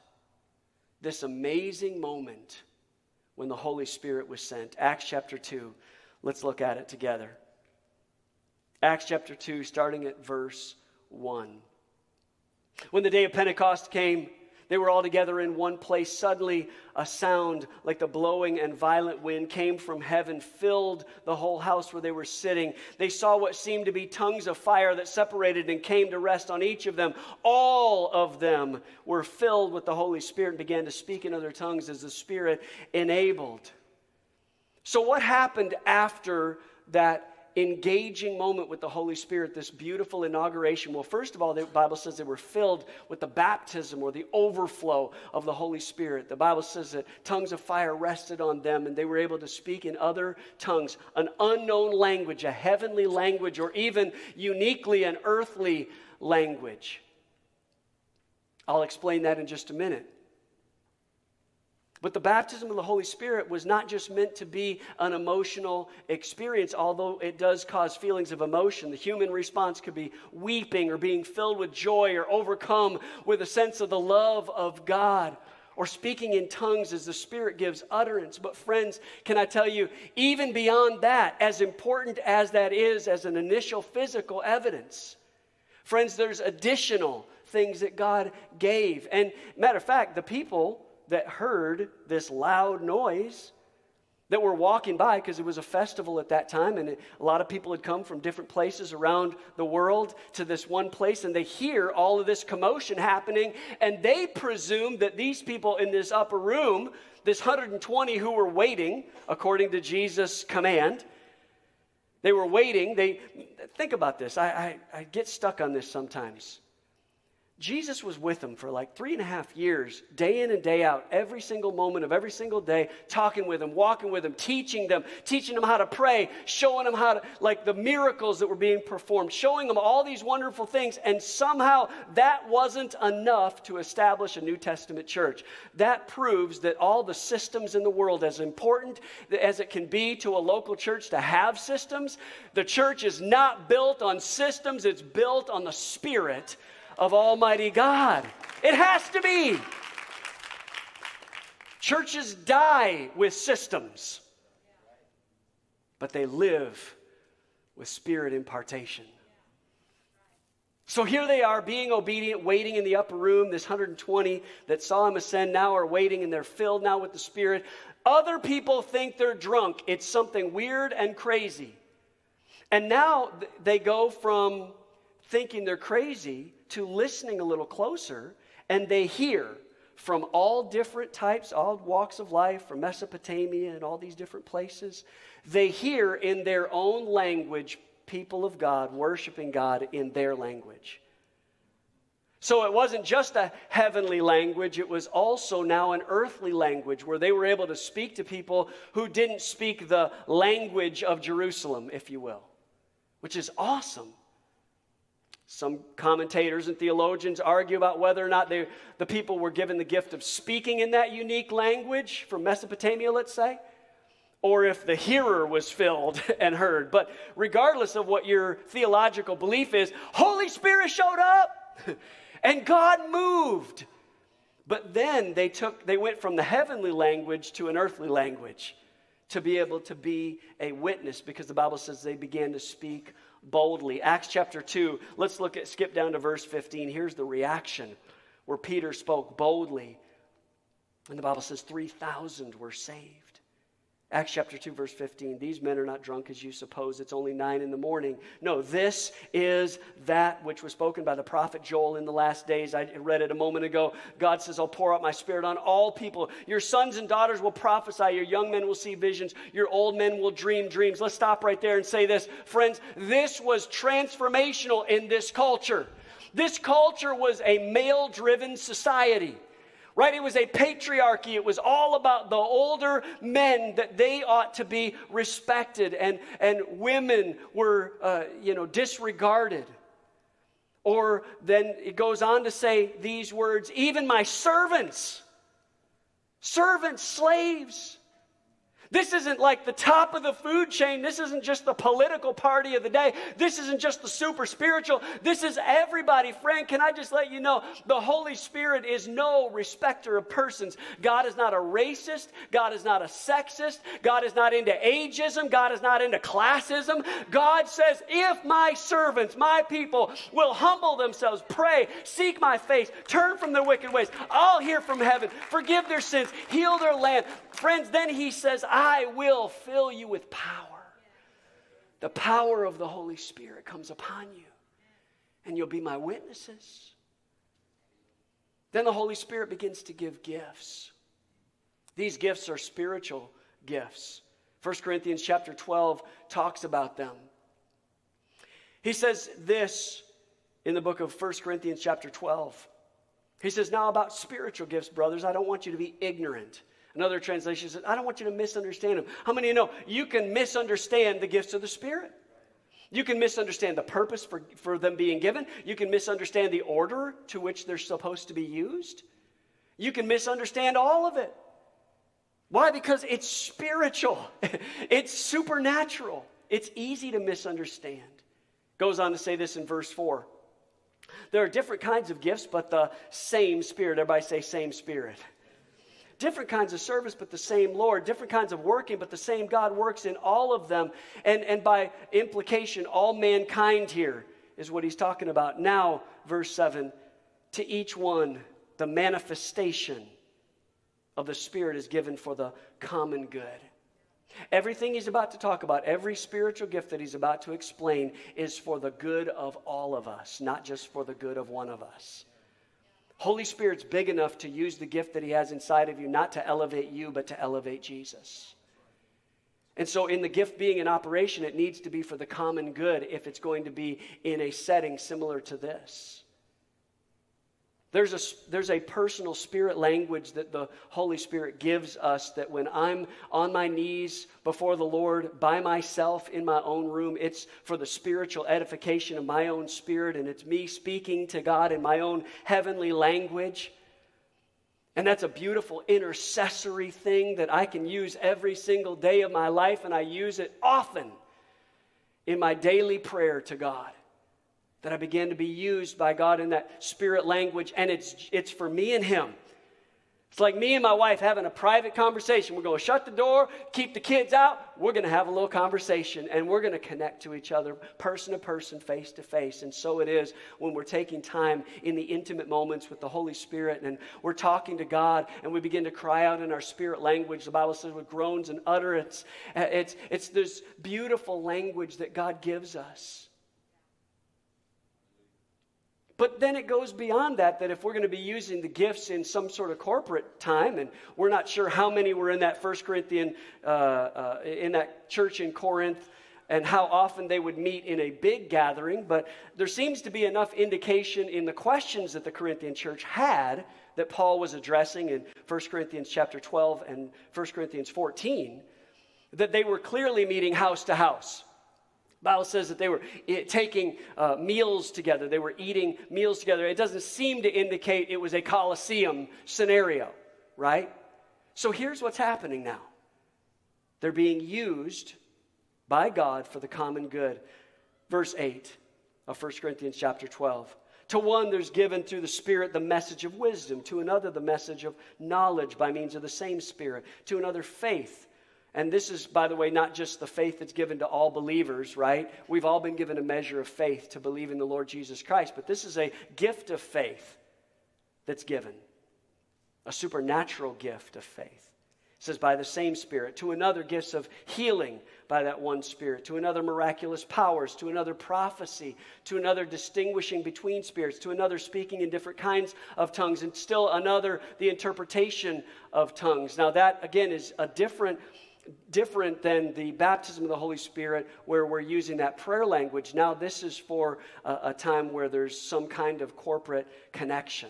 this amazing moment when the Holy Spirit was sent. Acts chapter 2. Let's look at it together. Acts chapter 2, starting at verse 1. When the day of Pentecost came, they were all together in one place. Suddenly, a sound like the blowing and violent wind came from heaven, filled the whole house where they were sitting. They saw what seemed to be tongues of fire that separated and came to rest on each of them. All of them were filled with the Holy Spirit and began to speak in other tongues as the Spirit enabled. So what happened after that engaging moment with the Holy Spirit, this beautiful inauguration? Well, first of all, the Bible says they were filled with the baptism or the overflow of the Holy Spirit. The Bible says that tongues of fire rested on them and they were able to speak in other tongues, an unknown language, a heavenly language, or even uniquely an earthly language. I'll explain that in just a minute. But the baptism of the Holy Spirit was not just meant to be an emotional experience, although it does cause feelings of emotion. The human response could be weeping or being filled with joy or overcome with a sense of the love of God or speaking in tongues as the Spirit gives utterance. But friends, can I tell you, even beyond that, as important as that is as an initial physical evidence, friends, there's additional things that God gave. And matter of fact, the people that heard this loud noise that were walking by, because it was a festival at that time, and a lot of people had come from different places around the world to this one place, and they hear all of this commotion happening, and they presumed that these people in this upper room, this 120 who were waiting, according to Jesus' command, they were waiting. They think about this. I get stuck on this sometimes. Jesus was with them for like 3.5 years, day in and day out, every single moment of every single day, talking with them, walking with them, teaching them how to pray, showing them how to, like the miracles that were being performed, showing them all these wonderful things, and somehow that wasn't enough to establish a New Testament church. That proves that all the systems in the world, as important as it can be to a local church to have systems, the church is not built on systems, it's built on the Spirit of Almighty God. It has to be. Churches die with systems, but they live with Spirit impartation. So here they are, being obedient, waiting in the upper room. This 120 that saw him ascend now are waiting, and they're filled now with the Spirit. Other people think they're drunk. It's something weird and crazy. And now they go from thinking they're crazy to listening a little closer, and they hear from all different types, all walks of life, from Mesopotamia and all these different places. They hear in their own language, people of God worshiping God in their language. So it wasn't just a heavenly language, it was also now an earthly language where they were able to speak to people who didn't speak the language of Jerusalem, if you will, which is awesome. Some commentators and theologians argue about whether or not the people were given the gift of speaking in that unique language from Mesopotamia, let's say, or if the hearer was filled and heard. But regardless of what your theological belief is, Holy Spirit showed up and God moved. But then they went from the heavenly language to an earthly language to be able to be a witness, because the Bible says they began to speak boldly. Acts chapter 2, let's skip down to verse 15. Here's the reaction where Peter spoke boldly. And the Bible says 3,000 were saved. Acts chapter 2, verse 15. These men are not drunk as you suppose. It's only 9 a.m. No, this is that which was spoken by the prophet Joel in the last days. I read it a moment ago. God says, I'll pour out my Spirit on all people. Your sons and daughters will prophesy. Your young men will see visions. Your old men will dream dreams. Let's stop right there and say this. Friends, this was transformational in this culture. This culture was a male-driven society. Right? It was a patriarchy. It was all about the older men, that they ought to be respected, and women were, disregarded. Or then it goes on to say these words, even my servants, slaves. This isn't like the top of the food chain. This isn't just the political party of the day. This isn't just the super spiritual. This is everybody. Friend, can I just let you know, the Holy Spirit is no respecter of persons. God is not a racist. God is not a sexist. God is not into ageism. God is not into classism. God says, if my servants, my people, will humble themselves, pray, seek my face, turn from their wicked ways, I'll hear from heaven, forgive their sins, heal their land. Friends, then he says, I will fill you with power. The power of the Holy Spirit comes upon you, and you'll be my witnesses. Then the Holy Spirit begins to give gifts. These gifts are spiritual gifts. 1 Corinthians chapter 12 talks about them. He says this in the book of 1 Corinthians chapter 12. He says, now about spiritual gifts, brothers, I don't want you to be ignorant. Another translation says, I don't want you to misunderstand them. How many of you know you can misunderstand the gifts of the Spirit? You can misunderstand the purpose for them being given. You can misunderstand the order to which they're supposed to be used. You can misunderstand all of it. Why? Because it's spiritual. It's supernatural. It's easy to misunderstand. Goes on to say this in verse 4. There are different kinds of gifts, but the same Spirit. Everybody say same Spirit. Different kinds of service, but the same Lord. Different kinds of working, but the same God works in all of them. And by implication, all mankind here is what he's talking about. Now, verse 7, to each one, the manifestation of the Spirit is given for the common good. Everything he's about to talk about, every spiritual gift that he's about to explain is for the good of all of us, not just for the good of one of us. Holy Spirit's big enough to use the gift that he has inside of you, not to elevate you, but to elevate Jesus. And so in the gift being in operation, it needs to be for the common good if it's going to be in a setting similar to this. There's a personal spirit language that the Holy Spirit gives us that when I'm on my knees before the Lord by myself in my own room, it's for the spiritual edification of my own spirit, and it's me speaking to God in my own heavenly language. And that's a beautiful intercessory thing that I can use every single day of my life, and I use it often in my daily prayer to God. That I began to be used by God in that spirit language, and it's for me and him. It's like me and my wife having a private conversation. We're going to shut the door, keep the kids out. We're going to have a little conversation, and we're going to connect to each other, person to person, face to face. And so it is when we're taking time in the intimate moments with the Holy Spirit, and we're talking to God, and we begin to cry out in our spirit language. The Bible says with groans and utterance. It's this beautiful language that God gives us. But then it goes beyond that if we're going to be using the gifts in some sort of corporate time, and we're not sure how many were in that First Corinthian, in that church in Corinth, and how often they would meet in a big gathering, but there seems to be enough indication in the questions that the Corinthian church had that Paul was addressing in 1 Corinthians chapter 12 and 1 Corinthians 14, that they were clearly meeting house to house. Bible says that they were taking meals together. They were eating meals together. It doesn't seem to indicate it was a Colosseum scenario, right? So here's what's happening now. They're being used by God for the common good. Verse 8 of 1 Corinthians chapter 12. To one, there's given through the Spirit the message of wisdom. To another, the message of knowledge by means of the same Spirit. To another, faith. And this is, by the way, not just the faith that's given to all believers, right? We've all been given a measure of faith to believe in the Lord Jesus Christ. But this is a gift of faith that's given, a supernatural gift of faith. It says, by the same Spirit. To another, gifts of healing by that one Spirit. To another, miraculous powers. To another, prophecy. To another, distinguishing between spirits. To another, speaking in different kinds of tongues. And still another, the interpretation of tongues. Now that, again, is a different than the baptism of the Holy Spirit where we're using that prayer language. Now this is for a time where there's some kind of corporate connection.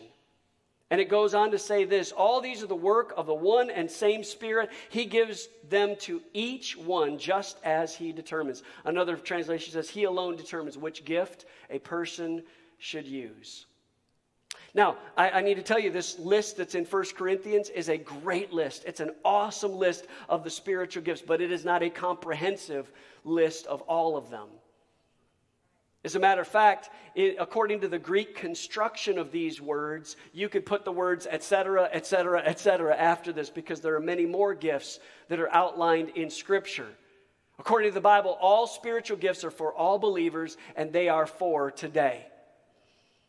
And it goes on to say this, all these are the work of the one and same Spirit. He gives them to each one just as he determines. Another translation says, he alone determines which gift a person should use. Now, I need to tell you, this list that's in 1 Corinthians is a great list. It's an awesome list of the spiritual gifts, but it is not a comprehensive list of all of them. As a matter of fact, according to the Greek construction of these words, you could put the words etc., etc., etc. after this because there are many more gifts that are outlined in Scripture. According to the Bible, all spiritual gifts are for all believers, and they are for today.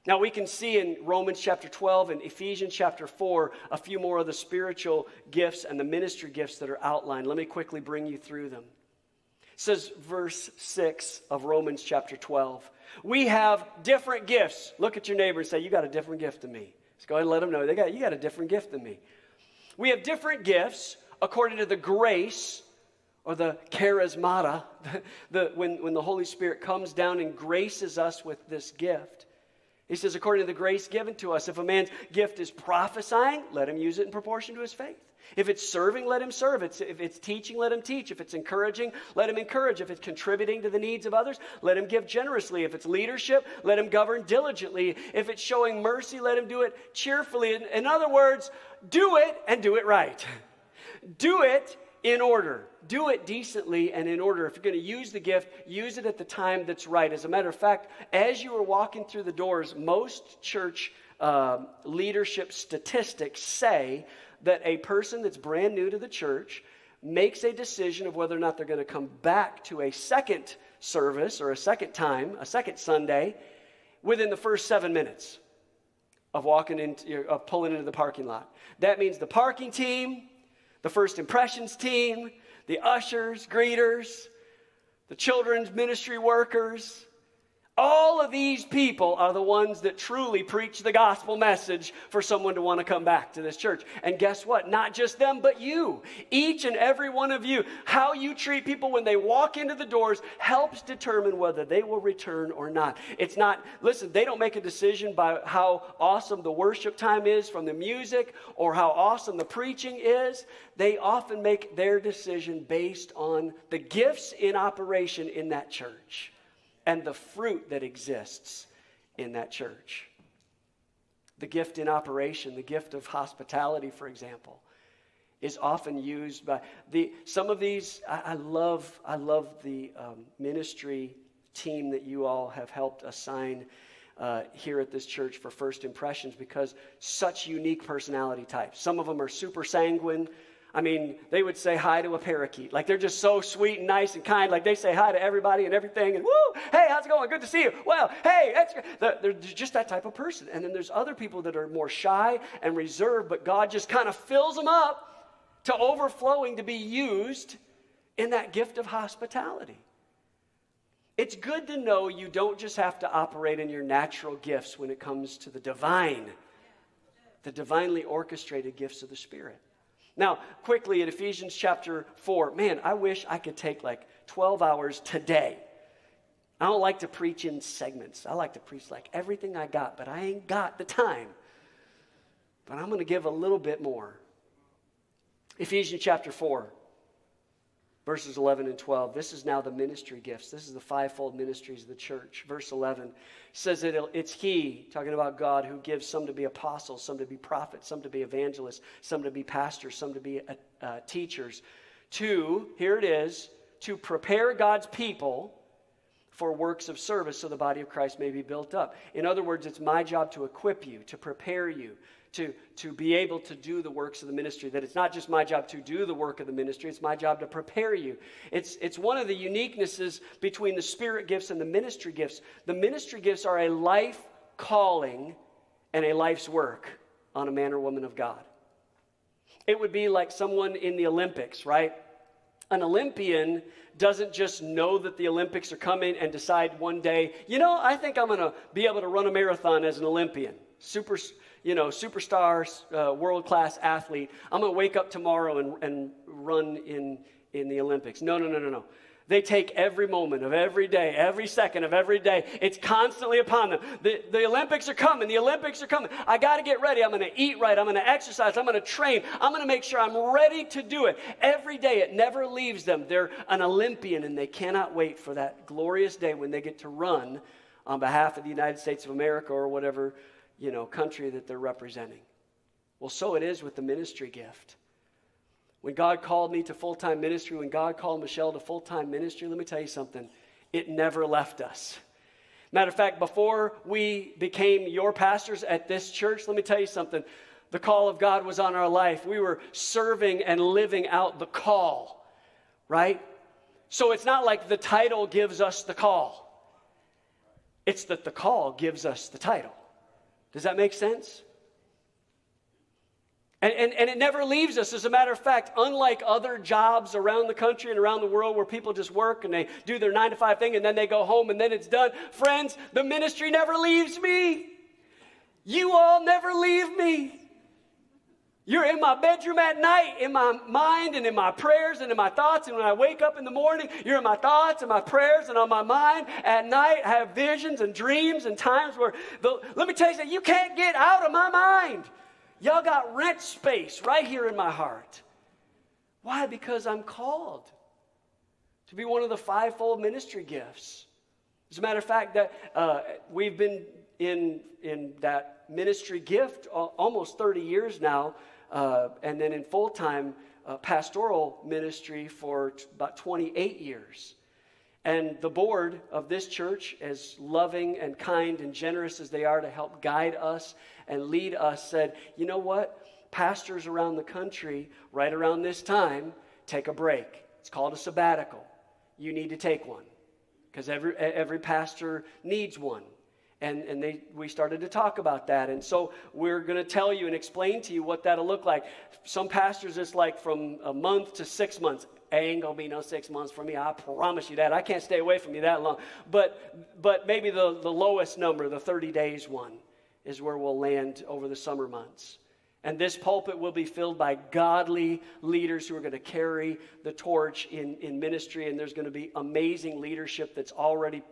Now we can see in Romans chapter 12 and Ephesians chapter 4 a few more of the spiritual gifts and the ministry gifts that are outlined. Let me quickly bring you through them. It says verse 6 of Romans chapter 12. We have different gifts. Look at your neighbor and say, you got a different gift than me. Just go ahead and let them know, you got a different gift than me. We have different gifts according to the grace or the charismata, when the Holy Spirit comes down and graces us with this gift. He says, according to the grace given to us, if a man's gift is prophesying, let him use it in proportion to his faith. If it's serving, let him serve. If it's teaching, let him teach. If it's encouraging, let him encourage. If it's contributing to the needs of others, let him give generously. If it's leadership, let him govern diligently. If it's showing mercy, let him do it cheerfully. In other words, do it and do it right. do it in order. Do it decently and in order. If you're going to use the gift, use it at the time that's right. As a matter of fact, as you were walking through the doors, most church leadership statistics say that a person that's brand new to the church makes a decision of whether or not they're going to come back to a second service or a second time, a second Sunday, within the first 7 minutes of walking into, of pulling into the parking lot. That means the parking team, the first impressions team, the ushers, greeters, the children's ministry workers. All of these people are the ones that truly preach the gospel message for someone to want to come back to this church. And guess what? Not just them, but you. Each and every one of you. How you treat people when they walk into the doors helps determine whether they will return or not. It's not, listen, they don't make a decision by how awesome the worship time is from the music or how awesome the preaching is. They often make their decision based on the gifts in operation in that church and the fruit that exists in that church. The gift in operation, the gift of hospitality, for example, is often used by some of these. I love the ministry team that you all have helped assign here at this church for first impressions, because such unique personality types. Some of them are super sanguine. I mean, they would say hi to a parakeet. Like, they're just so sweet and nice and kind. Like, they say hi to everybody and everything. And, woo, hey, how's it going? Good to see you. Well, hey, that's good. They're just that type of person. And then there's other people that are more shy and reserved, but God just kind of fills them up to overflowing to be used in that gift of hospitality. It's good to know you don't just have to operate in your natural gifts when it comes to the divine, the divinely orchestrated gifts of the Spirit. Now, quickly in Ephesians chapter 4, man, I wish I could take like 12 hours today. I don't like to preach in segments. I like to preach like everything I got, but I ain't got the time. But I'm going to give a little bit more. Ephesians chapter 4, verses 11 and 12. This is now the ministry gifts. This is the fivefold ministries of the church. Verse 11 says that it's He, talking about God, who gives some to be apostles, some to be prophets, some to be evangelists, some to be pastors, some to be teachers. Here it is, to prepare God's people for works of service so the body of Christ may be built up. In other words, it's my job to equip you, to prepare you, to be able to do the works of the ministry. That it's not just my job to do the work of the ministry, it's my job to prepare you. It's one of the uniquenesses between the spirit gifts and the ministry gifts. The ministry gifts are a life calling and a life's work on a man or woman of God. It would be like someone in the Olympics, right? An Olympian doesn't just know that the Olympics are coming and decide one day, you know, I think I'm going to be able to run a marathon as an Olympian. Superstar, world-class athlete. I'm going to wake up tomorrow and run in the Olympics. No. They take every moment of every day, every second of every day. It's constantly upon them. The Olympics are coming. The Olympics are coming. I got to get ready. I'm going to eat right. I'm going to exercise. I'm going to train. I'm going to make sure I'm ready to do it. Every day, it never leaves them. They're an Olympian, and they cannot wait for that glorious day when they get to run on behalf of the United States of America or whatever, you know, country that they're representing. Well, so it is with the ministry gift. When God called me to full-time ministry, when God called Michelle to full-time ministry, let me tell you something, it never left us. Matter of fact, before we became your pastors at this church, let me tell you something, the call of God was on our life. We were serving and living out the call, right? So it's not like the title gives us the call. It's that the call gives us the title. Does that make sense? And it never leaves us. As a matter of fact, unlike other jobs around the country and around the world where people just work and they do their 9-to-5 thing and then they go home and then it's done. Friends, the ministry never leaves me. You all never leave me. You're in my bedroom at night, in my mind and in my prayers and in my thoughts. And when I wake up in the morning, you're in my thoughts and my prayers and on my mind. At night, I have visions and dreams and times where, let me tell you something, you can't get out of my mind. Y'all got rent space right here in my heart. Why? Because I'm called to be one of the fivefold ministry gifts. As a matter of fact, that we've been in that ministry gift almost 30 years now, and then in full-time pastoral ministry for about 28 years. And the board of this church, as loving and kind and generous as they are to help guide us and lead us, said, you know what? Pastors around the country, right around this time, take a break. It's called a sabbatical. You need to take one because every pastor needs one. And we started to talk about that. And so we're going to tell you and explain to you what that'll look like. Some pastors, it's like from a month to 6 months. Ain't gonna be no 6 months for me. I promise you that. I can't stay away from you that long. But maybe the lowest number, the 30 days one, is where we'll land over the summer months. And this pulpit will be filled by godly leaders who are going to carry the torch in ministry. And there's going to be amazing leadership that's already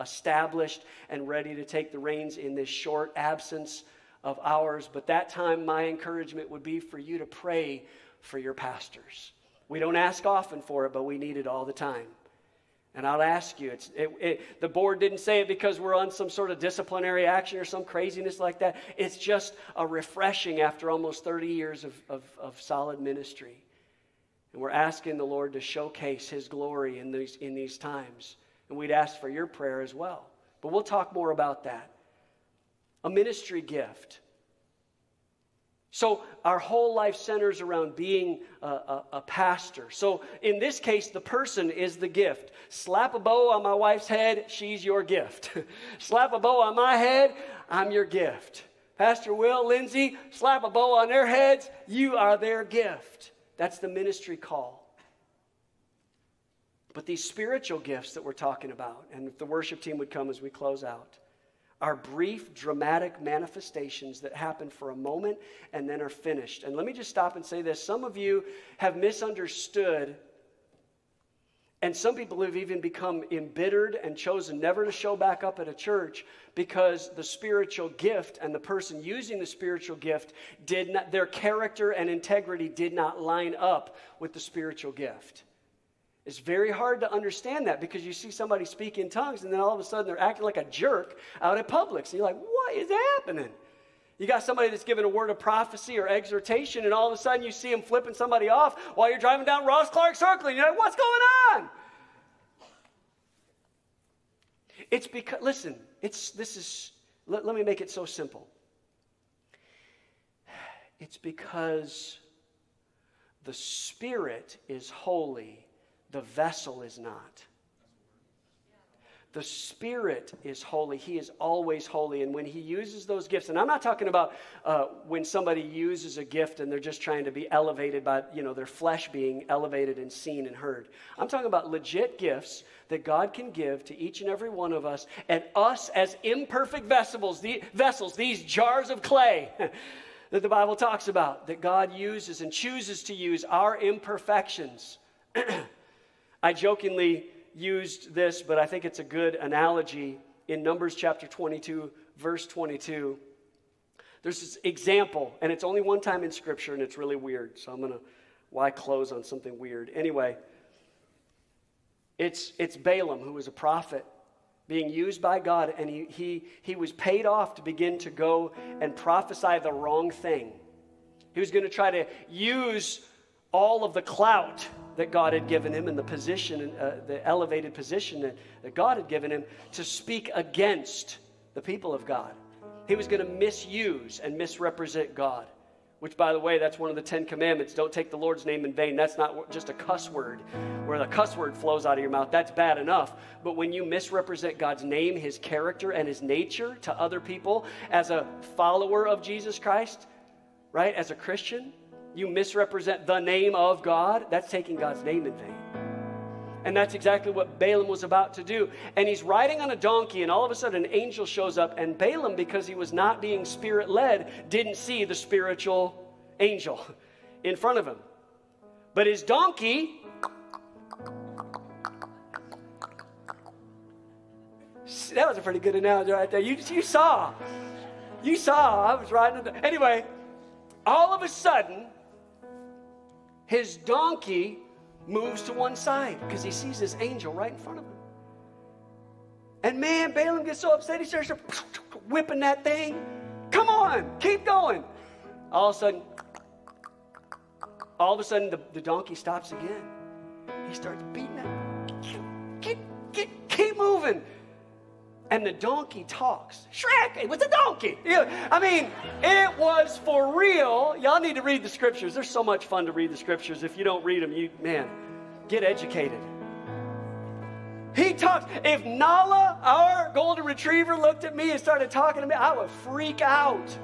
established and ready to take the reins in this short absence of ours. But that time, my encouragement would be for you to pray for your pastors. We don't ask often for it, but we need it all the time. And I'll ask you, the board didn't say it because we're on some sort of disciplinary action or some craziness like that. It's just a refreshing after almost 30 years of solid ministry. And we're asking the Lord to showcase his glory in these times. And we'd ask for your prayer as well. But we'll talk more about that. A ministry gift. So our whole life centers around being a pastor. So in this case, the person is the gift. Slap a bow on my wife's head, she's your gift. Slap a bow on my head, I'm your gift. Pastor Will, Lindsay, slap a bow on their heads, you are their gift. That's the ministry call. But these spiritual gifts that we're talking about, and if the worship team would come as we close out, are brief, dramatic manifestations that happen for a moment and then are finished. And let me just stop and say this. Some of you have misunderstood, and some people have even become embittered and chosen never to show back up at a church because the spiritual gift and the person using the spiritual gift did not, their character and integrity did not line up with the spiritual gift. It's very hard to understand that because you see somebody speak in tongues and then all of a sudden they're acting like a jerk out at Publix. And you're like, what is happening? You got somebody that's giving a word of prophecy or exhortation and all of a sudden you see them flipping somebody off while you're driving down Ross Clark Circle and you're like, what's going on? It's because, listen, let me make it so simple. It's because the Spirit is holy. The vessel is not. The Spirit is holy. He is always holy. And when he uses those gifts, and I'm not talking about when somebody uses a gift and they're just trying to be elevated by, their flesh being elevated and seen and heard. I'm talking about legit gifts that God can give to each and every one of us. And us as imperfect vessels, these jars of clay that the Bible talks about, that God uses and chooses to use our imperfections. I jokingly used this, but I think it's a good analogy. In Numbers chapter 22, verse 22, there's this example, and it's only one time in Scripture, and it's really weird, so I'm going to, why close on something weird? Anyway, it's Balaam, who was a prophet, being used by God, and he was paid off to begin to go and prophesy the wrong thing. He was going to try to use all of the clout that God had given him and the position, the elevated position that God had given him to speak against the people of God. He was going to misuse and misrepresent God, which, by the way, that's one of the 10 commandments. Don't take the Lord's name in vain. That's not just a cuss word where the cuss word flows out of your mouth. That's bad enough. But when you misrepresent God's name, his character, and his nature to other people as a follower of Jesus Christ, right, as a Christian, you misrepresent the name of God, that's taking God's name in vain. And that's exactly what Balaam was about to do. And he's riding on a donkey, and all of a sudden an angel shows up, and Balaam, because he was not being Spirit-led, didn't see the spiritual angel in front of him. But his donkey that was a pretty good analogy right there. You saw. I was riding. Anyway, all of a sudden, his donkey moves to one side because he sees this angel right in front of him. And man, Balaam gets so upset, he starts whipping that thing. Come on, keep going. All of a sudden, the donkey stops again. He starts beating it. Keep moving. And the donkey talks. Shrek, it was a donkey. I mean, it was for real. Y'all need to read the scriptures. They're so much fun to read the scriptures. If you don't read them, get educated. He talks. If Nala, our golden retriever, looked at me and started talking to me, I would freak out.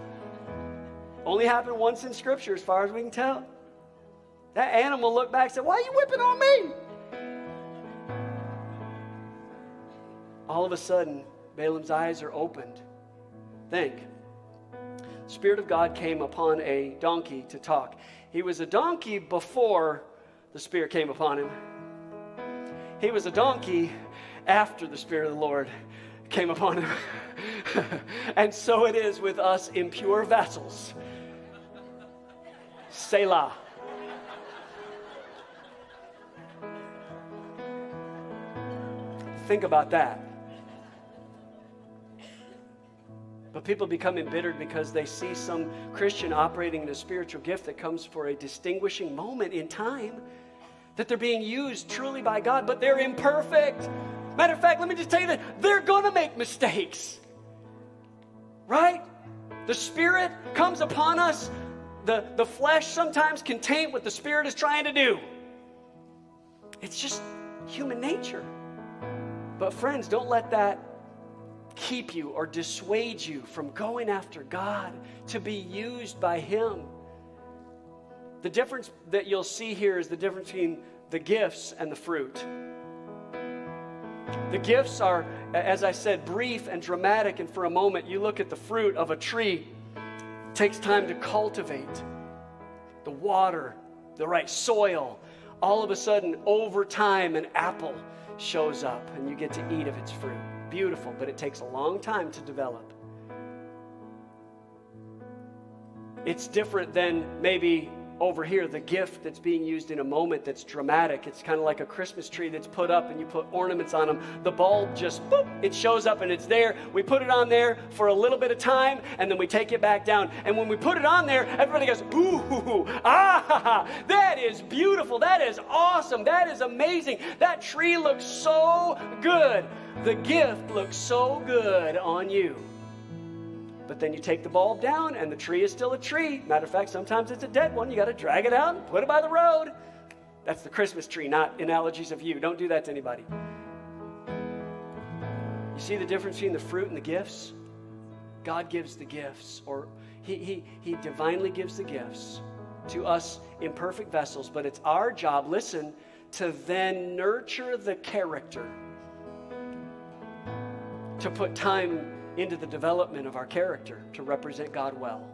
Only happened once in scripture as far as we can tell. That animal looked back and said, why are you whipping on me? All of a sudden, Balaam's eyes are opened. Think. The Spirit of God came upon a donkey to talk. He was a donkey before the Spirit came upon him. He was a donkey after the Spirit of the Lord came upon him. And so it is with us impure vessels. Selah. Think about that. But people become embittered because they see some Christian operating in a spiritual gift that comes for a distinguishing moment in time, that they're being used truly by God, but they're imperfect. Matter of fact, let me just tell you that they're going to make mistakes, right? The Spirit comes upon us. The flesh sometimes can taint what the Spirit is trying to do. It's just human nature. But friends, don't let that keep you or dissuade you from going after God to be used by Him. The difference that you'll see here is the difference between the gifts and the fruit. The gifts are, as I said, brief and dramatic, and for a moment you look at the fruit of a tree. It takes time to cultivate. The water, the right soil. All of a sudden, over time, an apple shows up and you get to eat of its fruit. Beautiful, but it takes a long time to develop. It's different than maybe over here, the gift that's being used in a moment that's dramatic. It's kind of like a Christmas tree that's put up and you put ornaments on them. The bulb just, boop, it shows up and it's there. We put it on there for a little bit of time and then we take it back down. And when we put it on there, everybody goes, boo, hoo, hoo, ah, that is beautiful. That is awesome. That is amazing. That tree looks so good. The gift looks so good on you. But then you take the bulb down, and the tree is still a tree. Matter of fact, sometimes it's a dead one. You got to drag it out and put it by the road. That's the Christmas tree, not analogies of you. Don't do that to anybody. You see the difference between the fruit and the gifts? God gives the gifts, or He divinely gives the gifts to us imperfect vessels, but it's our job, listen, to then nurture the character, to put time into the development of our character to represent God well.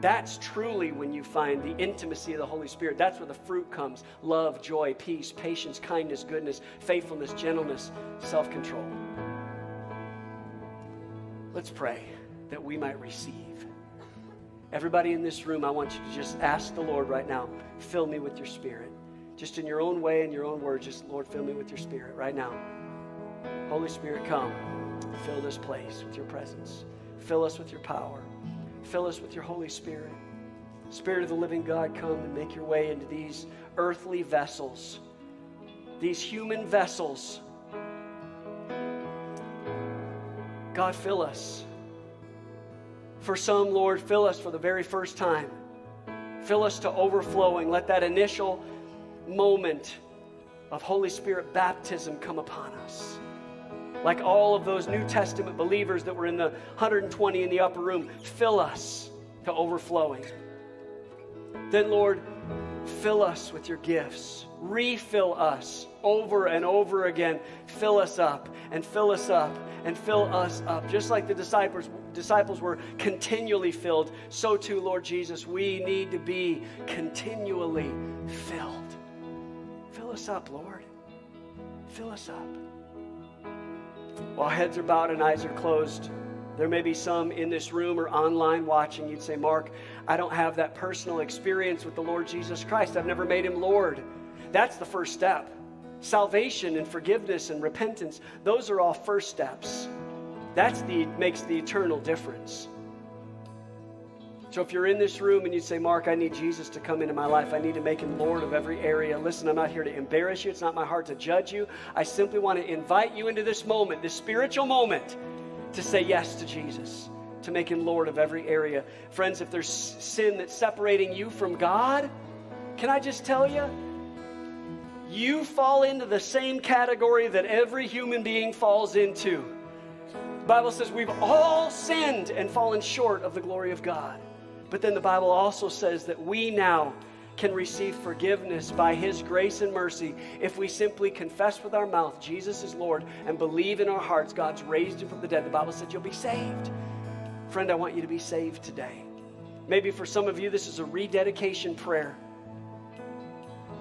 That's truly when you find the intimacy of the Holy Spirit. That's where the fruit comes. Love, joy, peace, patience, kindness, goodness, faithfulness, gentleness, self-control. Let's pray that we might receive. Everybody in this room, I want you to just ask the Lord right now, fill me with your Spirit. Just in your own way, in your own words, just, Lord, fill me with your Spirit right now. Holy Spirit, come. Fill this place with your presence. Fill us with your power. Fill us with your Holy Spirit. Spirit of the living God, come and make your way into these earthly vessels, these human vessels. God, fill us. For some, Lord, fill us for the very first time. Fill us to overflowing. Let that initial moment of Holy Spirit baptism come upon us. Like all of those New Testament believers that were in the 120 in the upper room, fill us to overflowing. Then, Lord, fill us with your gifts. Refill us over and over again. Fill us up and fill us up and fill us up. Just like the disciples were continually filled, so too, Lord Jesus, we need to be continually filled. Fill us up, Lord. Fill us up. While heads are bowed and eyes are closed, there may be some in this room or online watching. You'd say, Mark, I don't have that personal experience with the Lord Jesus Christ. I've never made him Lord. That's the first step. Salvation and forgiveness and repentance, those are all first steps. That's makes the eternal difference. So if you're in this room and you say, Mark, I need Jesus to come into my life. I need to make him Lord of every area. Listen, I'm not here to embarrass you. It's not my heart to judge you. I simply want to invite you into this moment, this spiritual moment, to say yes to Jesus, to make him Lord of every area. Friends, if there's sin that's separating you from God, can I just tell you? You fall into the same category that every human being falls into. The Bible says we've all sinned and fallen short of the glory of God. But then the Bible also says that we now can receive forgiveness by his grace and mercy if we simply confess with our mouth Jesus is Lord and believe in our hearts God's raised him from the dead. The Bible said you'll be saved. Friend, I want you to be saved today. Maybe for some of you, this is a rededication prayer.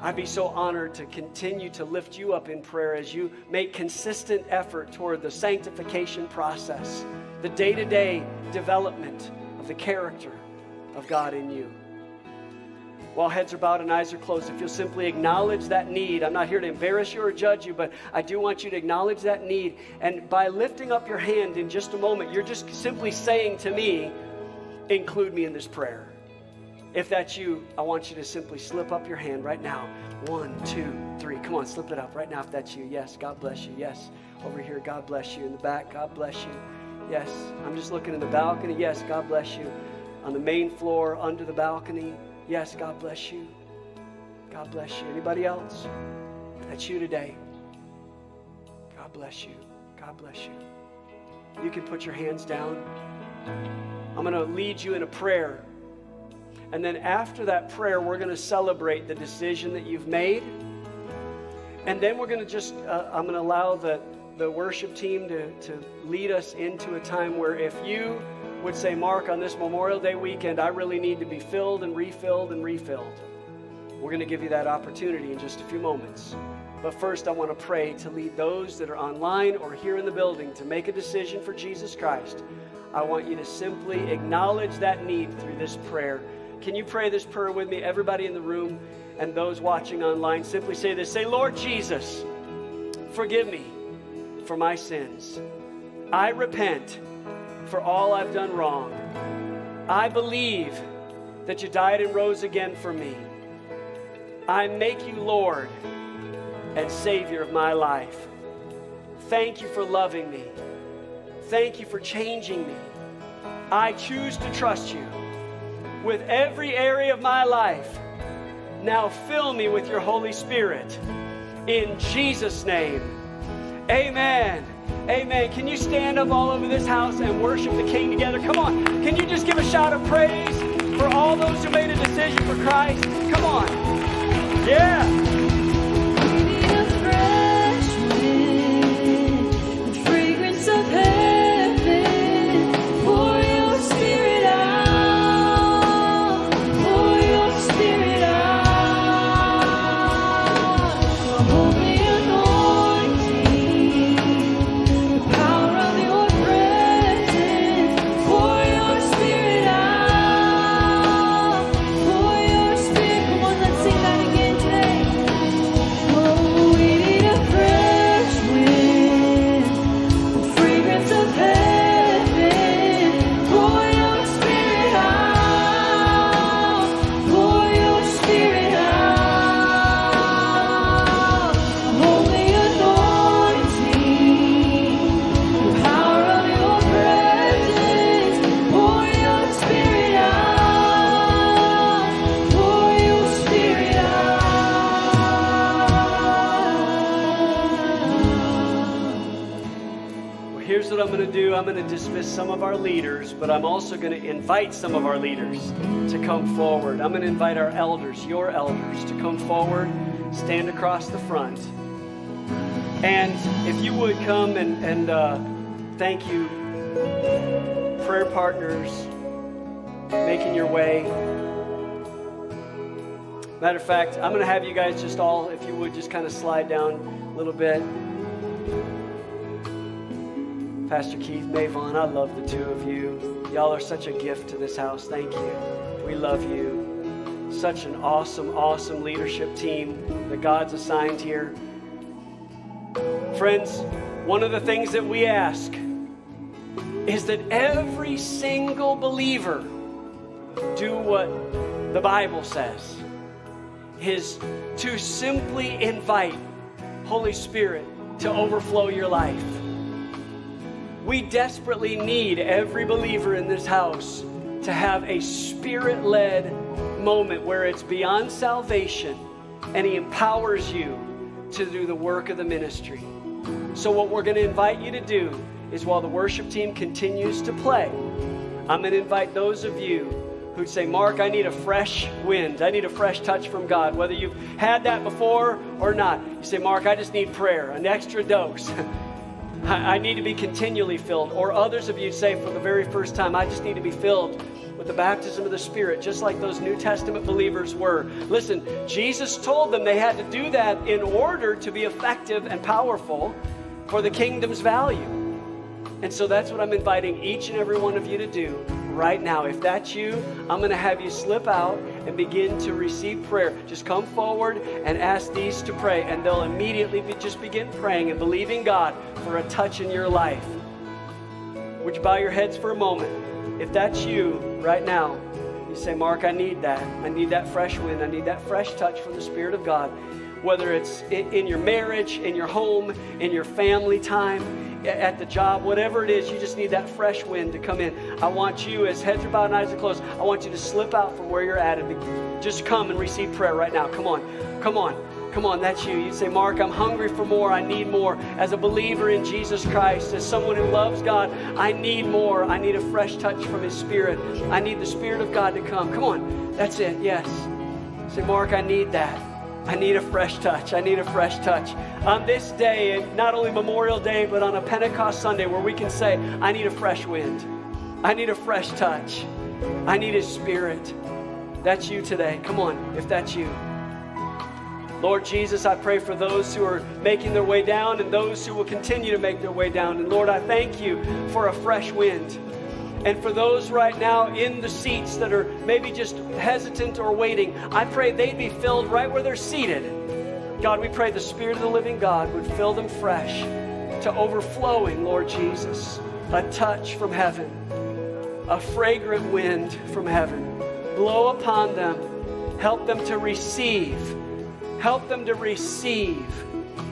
I'd be so honored to continue to lift you up in prayer as you make consistent effort toward the sanctification process, the day-to-day development of the character of God in you. While heads are bowed and eyes are closed, if you'll simply acknowledge that need, I'm not here to embarrass you or judge you, but I do want you to acknowledge that need. And by lifting up your hand in just a moment, you're just simply saying to me, include me in this prayer. If that's you, I want you to simply slip up your hand right now. 1, 2, 3. Come on, slip it up right now if that's you. Yes, God bless you. Yes, over here, God bless you. In the back, God bless you. Yes, I'm just looking in the balcony. Yes, God bless you. On the main floor, under the balcony. Yes, God bless you. God bless you. Anybody else? If that's you today, God bless you. God bless you. You can put your hands down. I'm going to lead you in a prayer. And then after that prayer, we're going to celebrate the decision that you've made. And then we're going to just, I'm going to allow the worship team to lead us into a time where if you would say, Mark, on this Memorial Day weekend, I really need to be filled and refilled and refilled. We're going to give you that opportunity in just a few moments. But first, I want to pray to lead those that are online or here in the building to make a decision for Jesus Christ. I want you to simply acknowledge that need through this prayer. Can you pray this prayer with me? Everybody in the room and those watching online, simply say this. Say, Lord Jesus, forgive me for my sins. I repent for all I've done wrong. I believe that you died and rose again for me. I make you Lord and Savior of my life. Thank you for loving me. Thank you for changing me. I choose to trust you with every area of my life. Now fill me with your Holy Spirit. In Jesus' name, amen. Amen. Can you stand up all over this house and worship the King together? Come on. Can you just give a shout of praise for all those who made a decision for Christ? Come on. Yeah. I'm going to dismiss some of our leaders, but I'm also going to invite some of our leaders to come forward. I'm going to invite our elders, your elders, to come forward, stand across the front. And if you would come and thank you, prayer partners, making your way. Matter of fact, I'm going to have you guys just all, if you would, just kind of slide down a little bit. Pastor Keith, Mavon, I love the two of you. Y'all are such a gift to this house. Thank you. We love you. Such an awesome, awesome leadership team that God's assigned here. Friends, one of the things that we ask is that every single believer what the Bible says, is to simply invite Holy Spirit to overflow your life. We desperately need every believer in this house to have a Spirit-led moment where it's beyond salvation and He empowers you to do the work of the ministry. So what we're going to invite you to do is, while the worship team continues to play, I'm going to invite those of you who'd say, Mark, I need a fresh wind. I need a fresh touch from God. Whether you've had that before or not, you say, Mark, I just need prayer, an extra dose. I need to be continually filled. Or others of you say, for the very first time, I just need to be filled with the baptism of the Spirit, just like those New Testament believers were. Listen, Jesus told them they had to do that in order to be effective and powerful for the kingdom's value. And so that's what I'm inviting each and every one of you to do right now. If that's you, I'm going to have you slip out and begin to receive prayer. Just come forward and ask these to pray, and they'll immediately just begin praying and believing God for a touch in your life. Would you bow your heads for a moment? If that's you right now, you say, Mark, I need that. I need that fresh wind. I need that fresh touch from the Spirit of God. Whether it's in your marriage, in your home, in your family time, at the job, whatever it is, you just need that fresh wind to come in. I want you, as heads are bowed and eyes are closed, I want you to slip out from where you're at and just come and receive prayer right now. Come on, come on, come on. That's you. You say, Mark, I'm hungry for more. I need more. As a believer in Jesus Christ, as someone who loves God, I need more. I need a fresh touch from His Spirit. I need the Spirit of God to come. Come on. That's it. Yes. Say, Mark, I need that. I need a fresh touch. I need a fresh touch. On this day, not only Memorial Day, but on a Pentecost Sunday where we can say, I need a fresh wind. I need a fresh touch. I need His Spirit. That's you today. Come on, if that's you. Lord Jesus, I pray for those who are making their way down and those who will continue to make their way down. And Lord, I thank You for a fresh wind. And for those right now in the seats that are maybe just hesitant or waiting, I pray they'd be filled right where they're seated. God, we pray the Spirit of the living God would fill them fresh to overflowing, Lord Jesus. A touch from heaven, a fragrant wind from heaven. Blow upon them. Help them to receive. Help them to receive.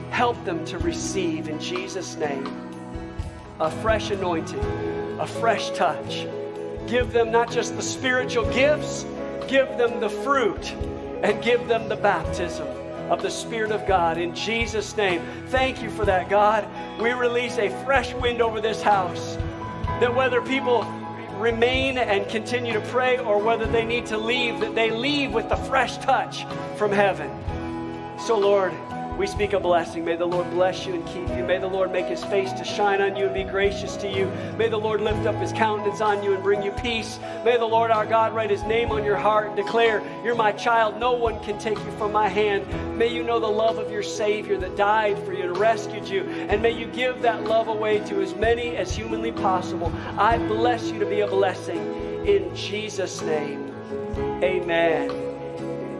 Help them to receive in Jesus' name. A fresh anointing. A fresh touch. Give them not just the spiritual gifts, give them the fruit, and give them the baptism of the Spirit of God in Jesus' name. Thank You for that, God. We release a fresh wind over this house, that whether people remain and continue to pray or whether they need to leave, that they leave with the fresh touch from heaven. So, Lord, we speak a blessing. May the Lord bless you and keep you. May the Lord make His face to shine on you and be gracious to you. May the Lord lift up His countenance on you and bring you peace. May the Lord our God write His name on your heart and declare, You're my child. No one can take you from my hand. May you know the love of your Savior that died for you and rescued you. And may you give that love away to as many as humanly possible. I bless you to be a blessing in Jesus' name. Amen.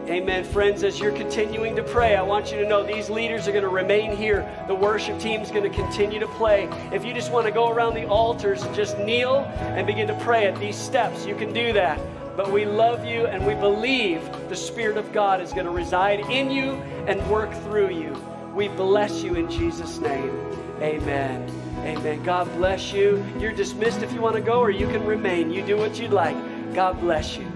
Amen. Friends, as you're continuing to pray, I want you to know these leaders are going to remain here. The worship team's going to continue to play. If you just want to go around the altars and just kneel and begin to pray at these steps, you can do that. But we love you and we believe the Spirit of God is going to reside in you and work through you. We bless you in Jesus' name. Amen. Amen. God bless you. You're dismissed if you want to go, or you can remain. You do what you'd like. God bless you.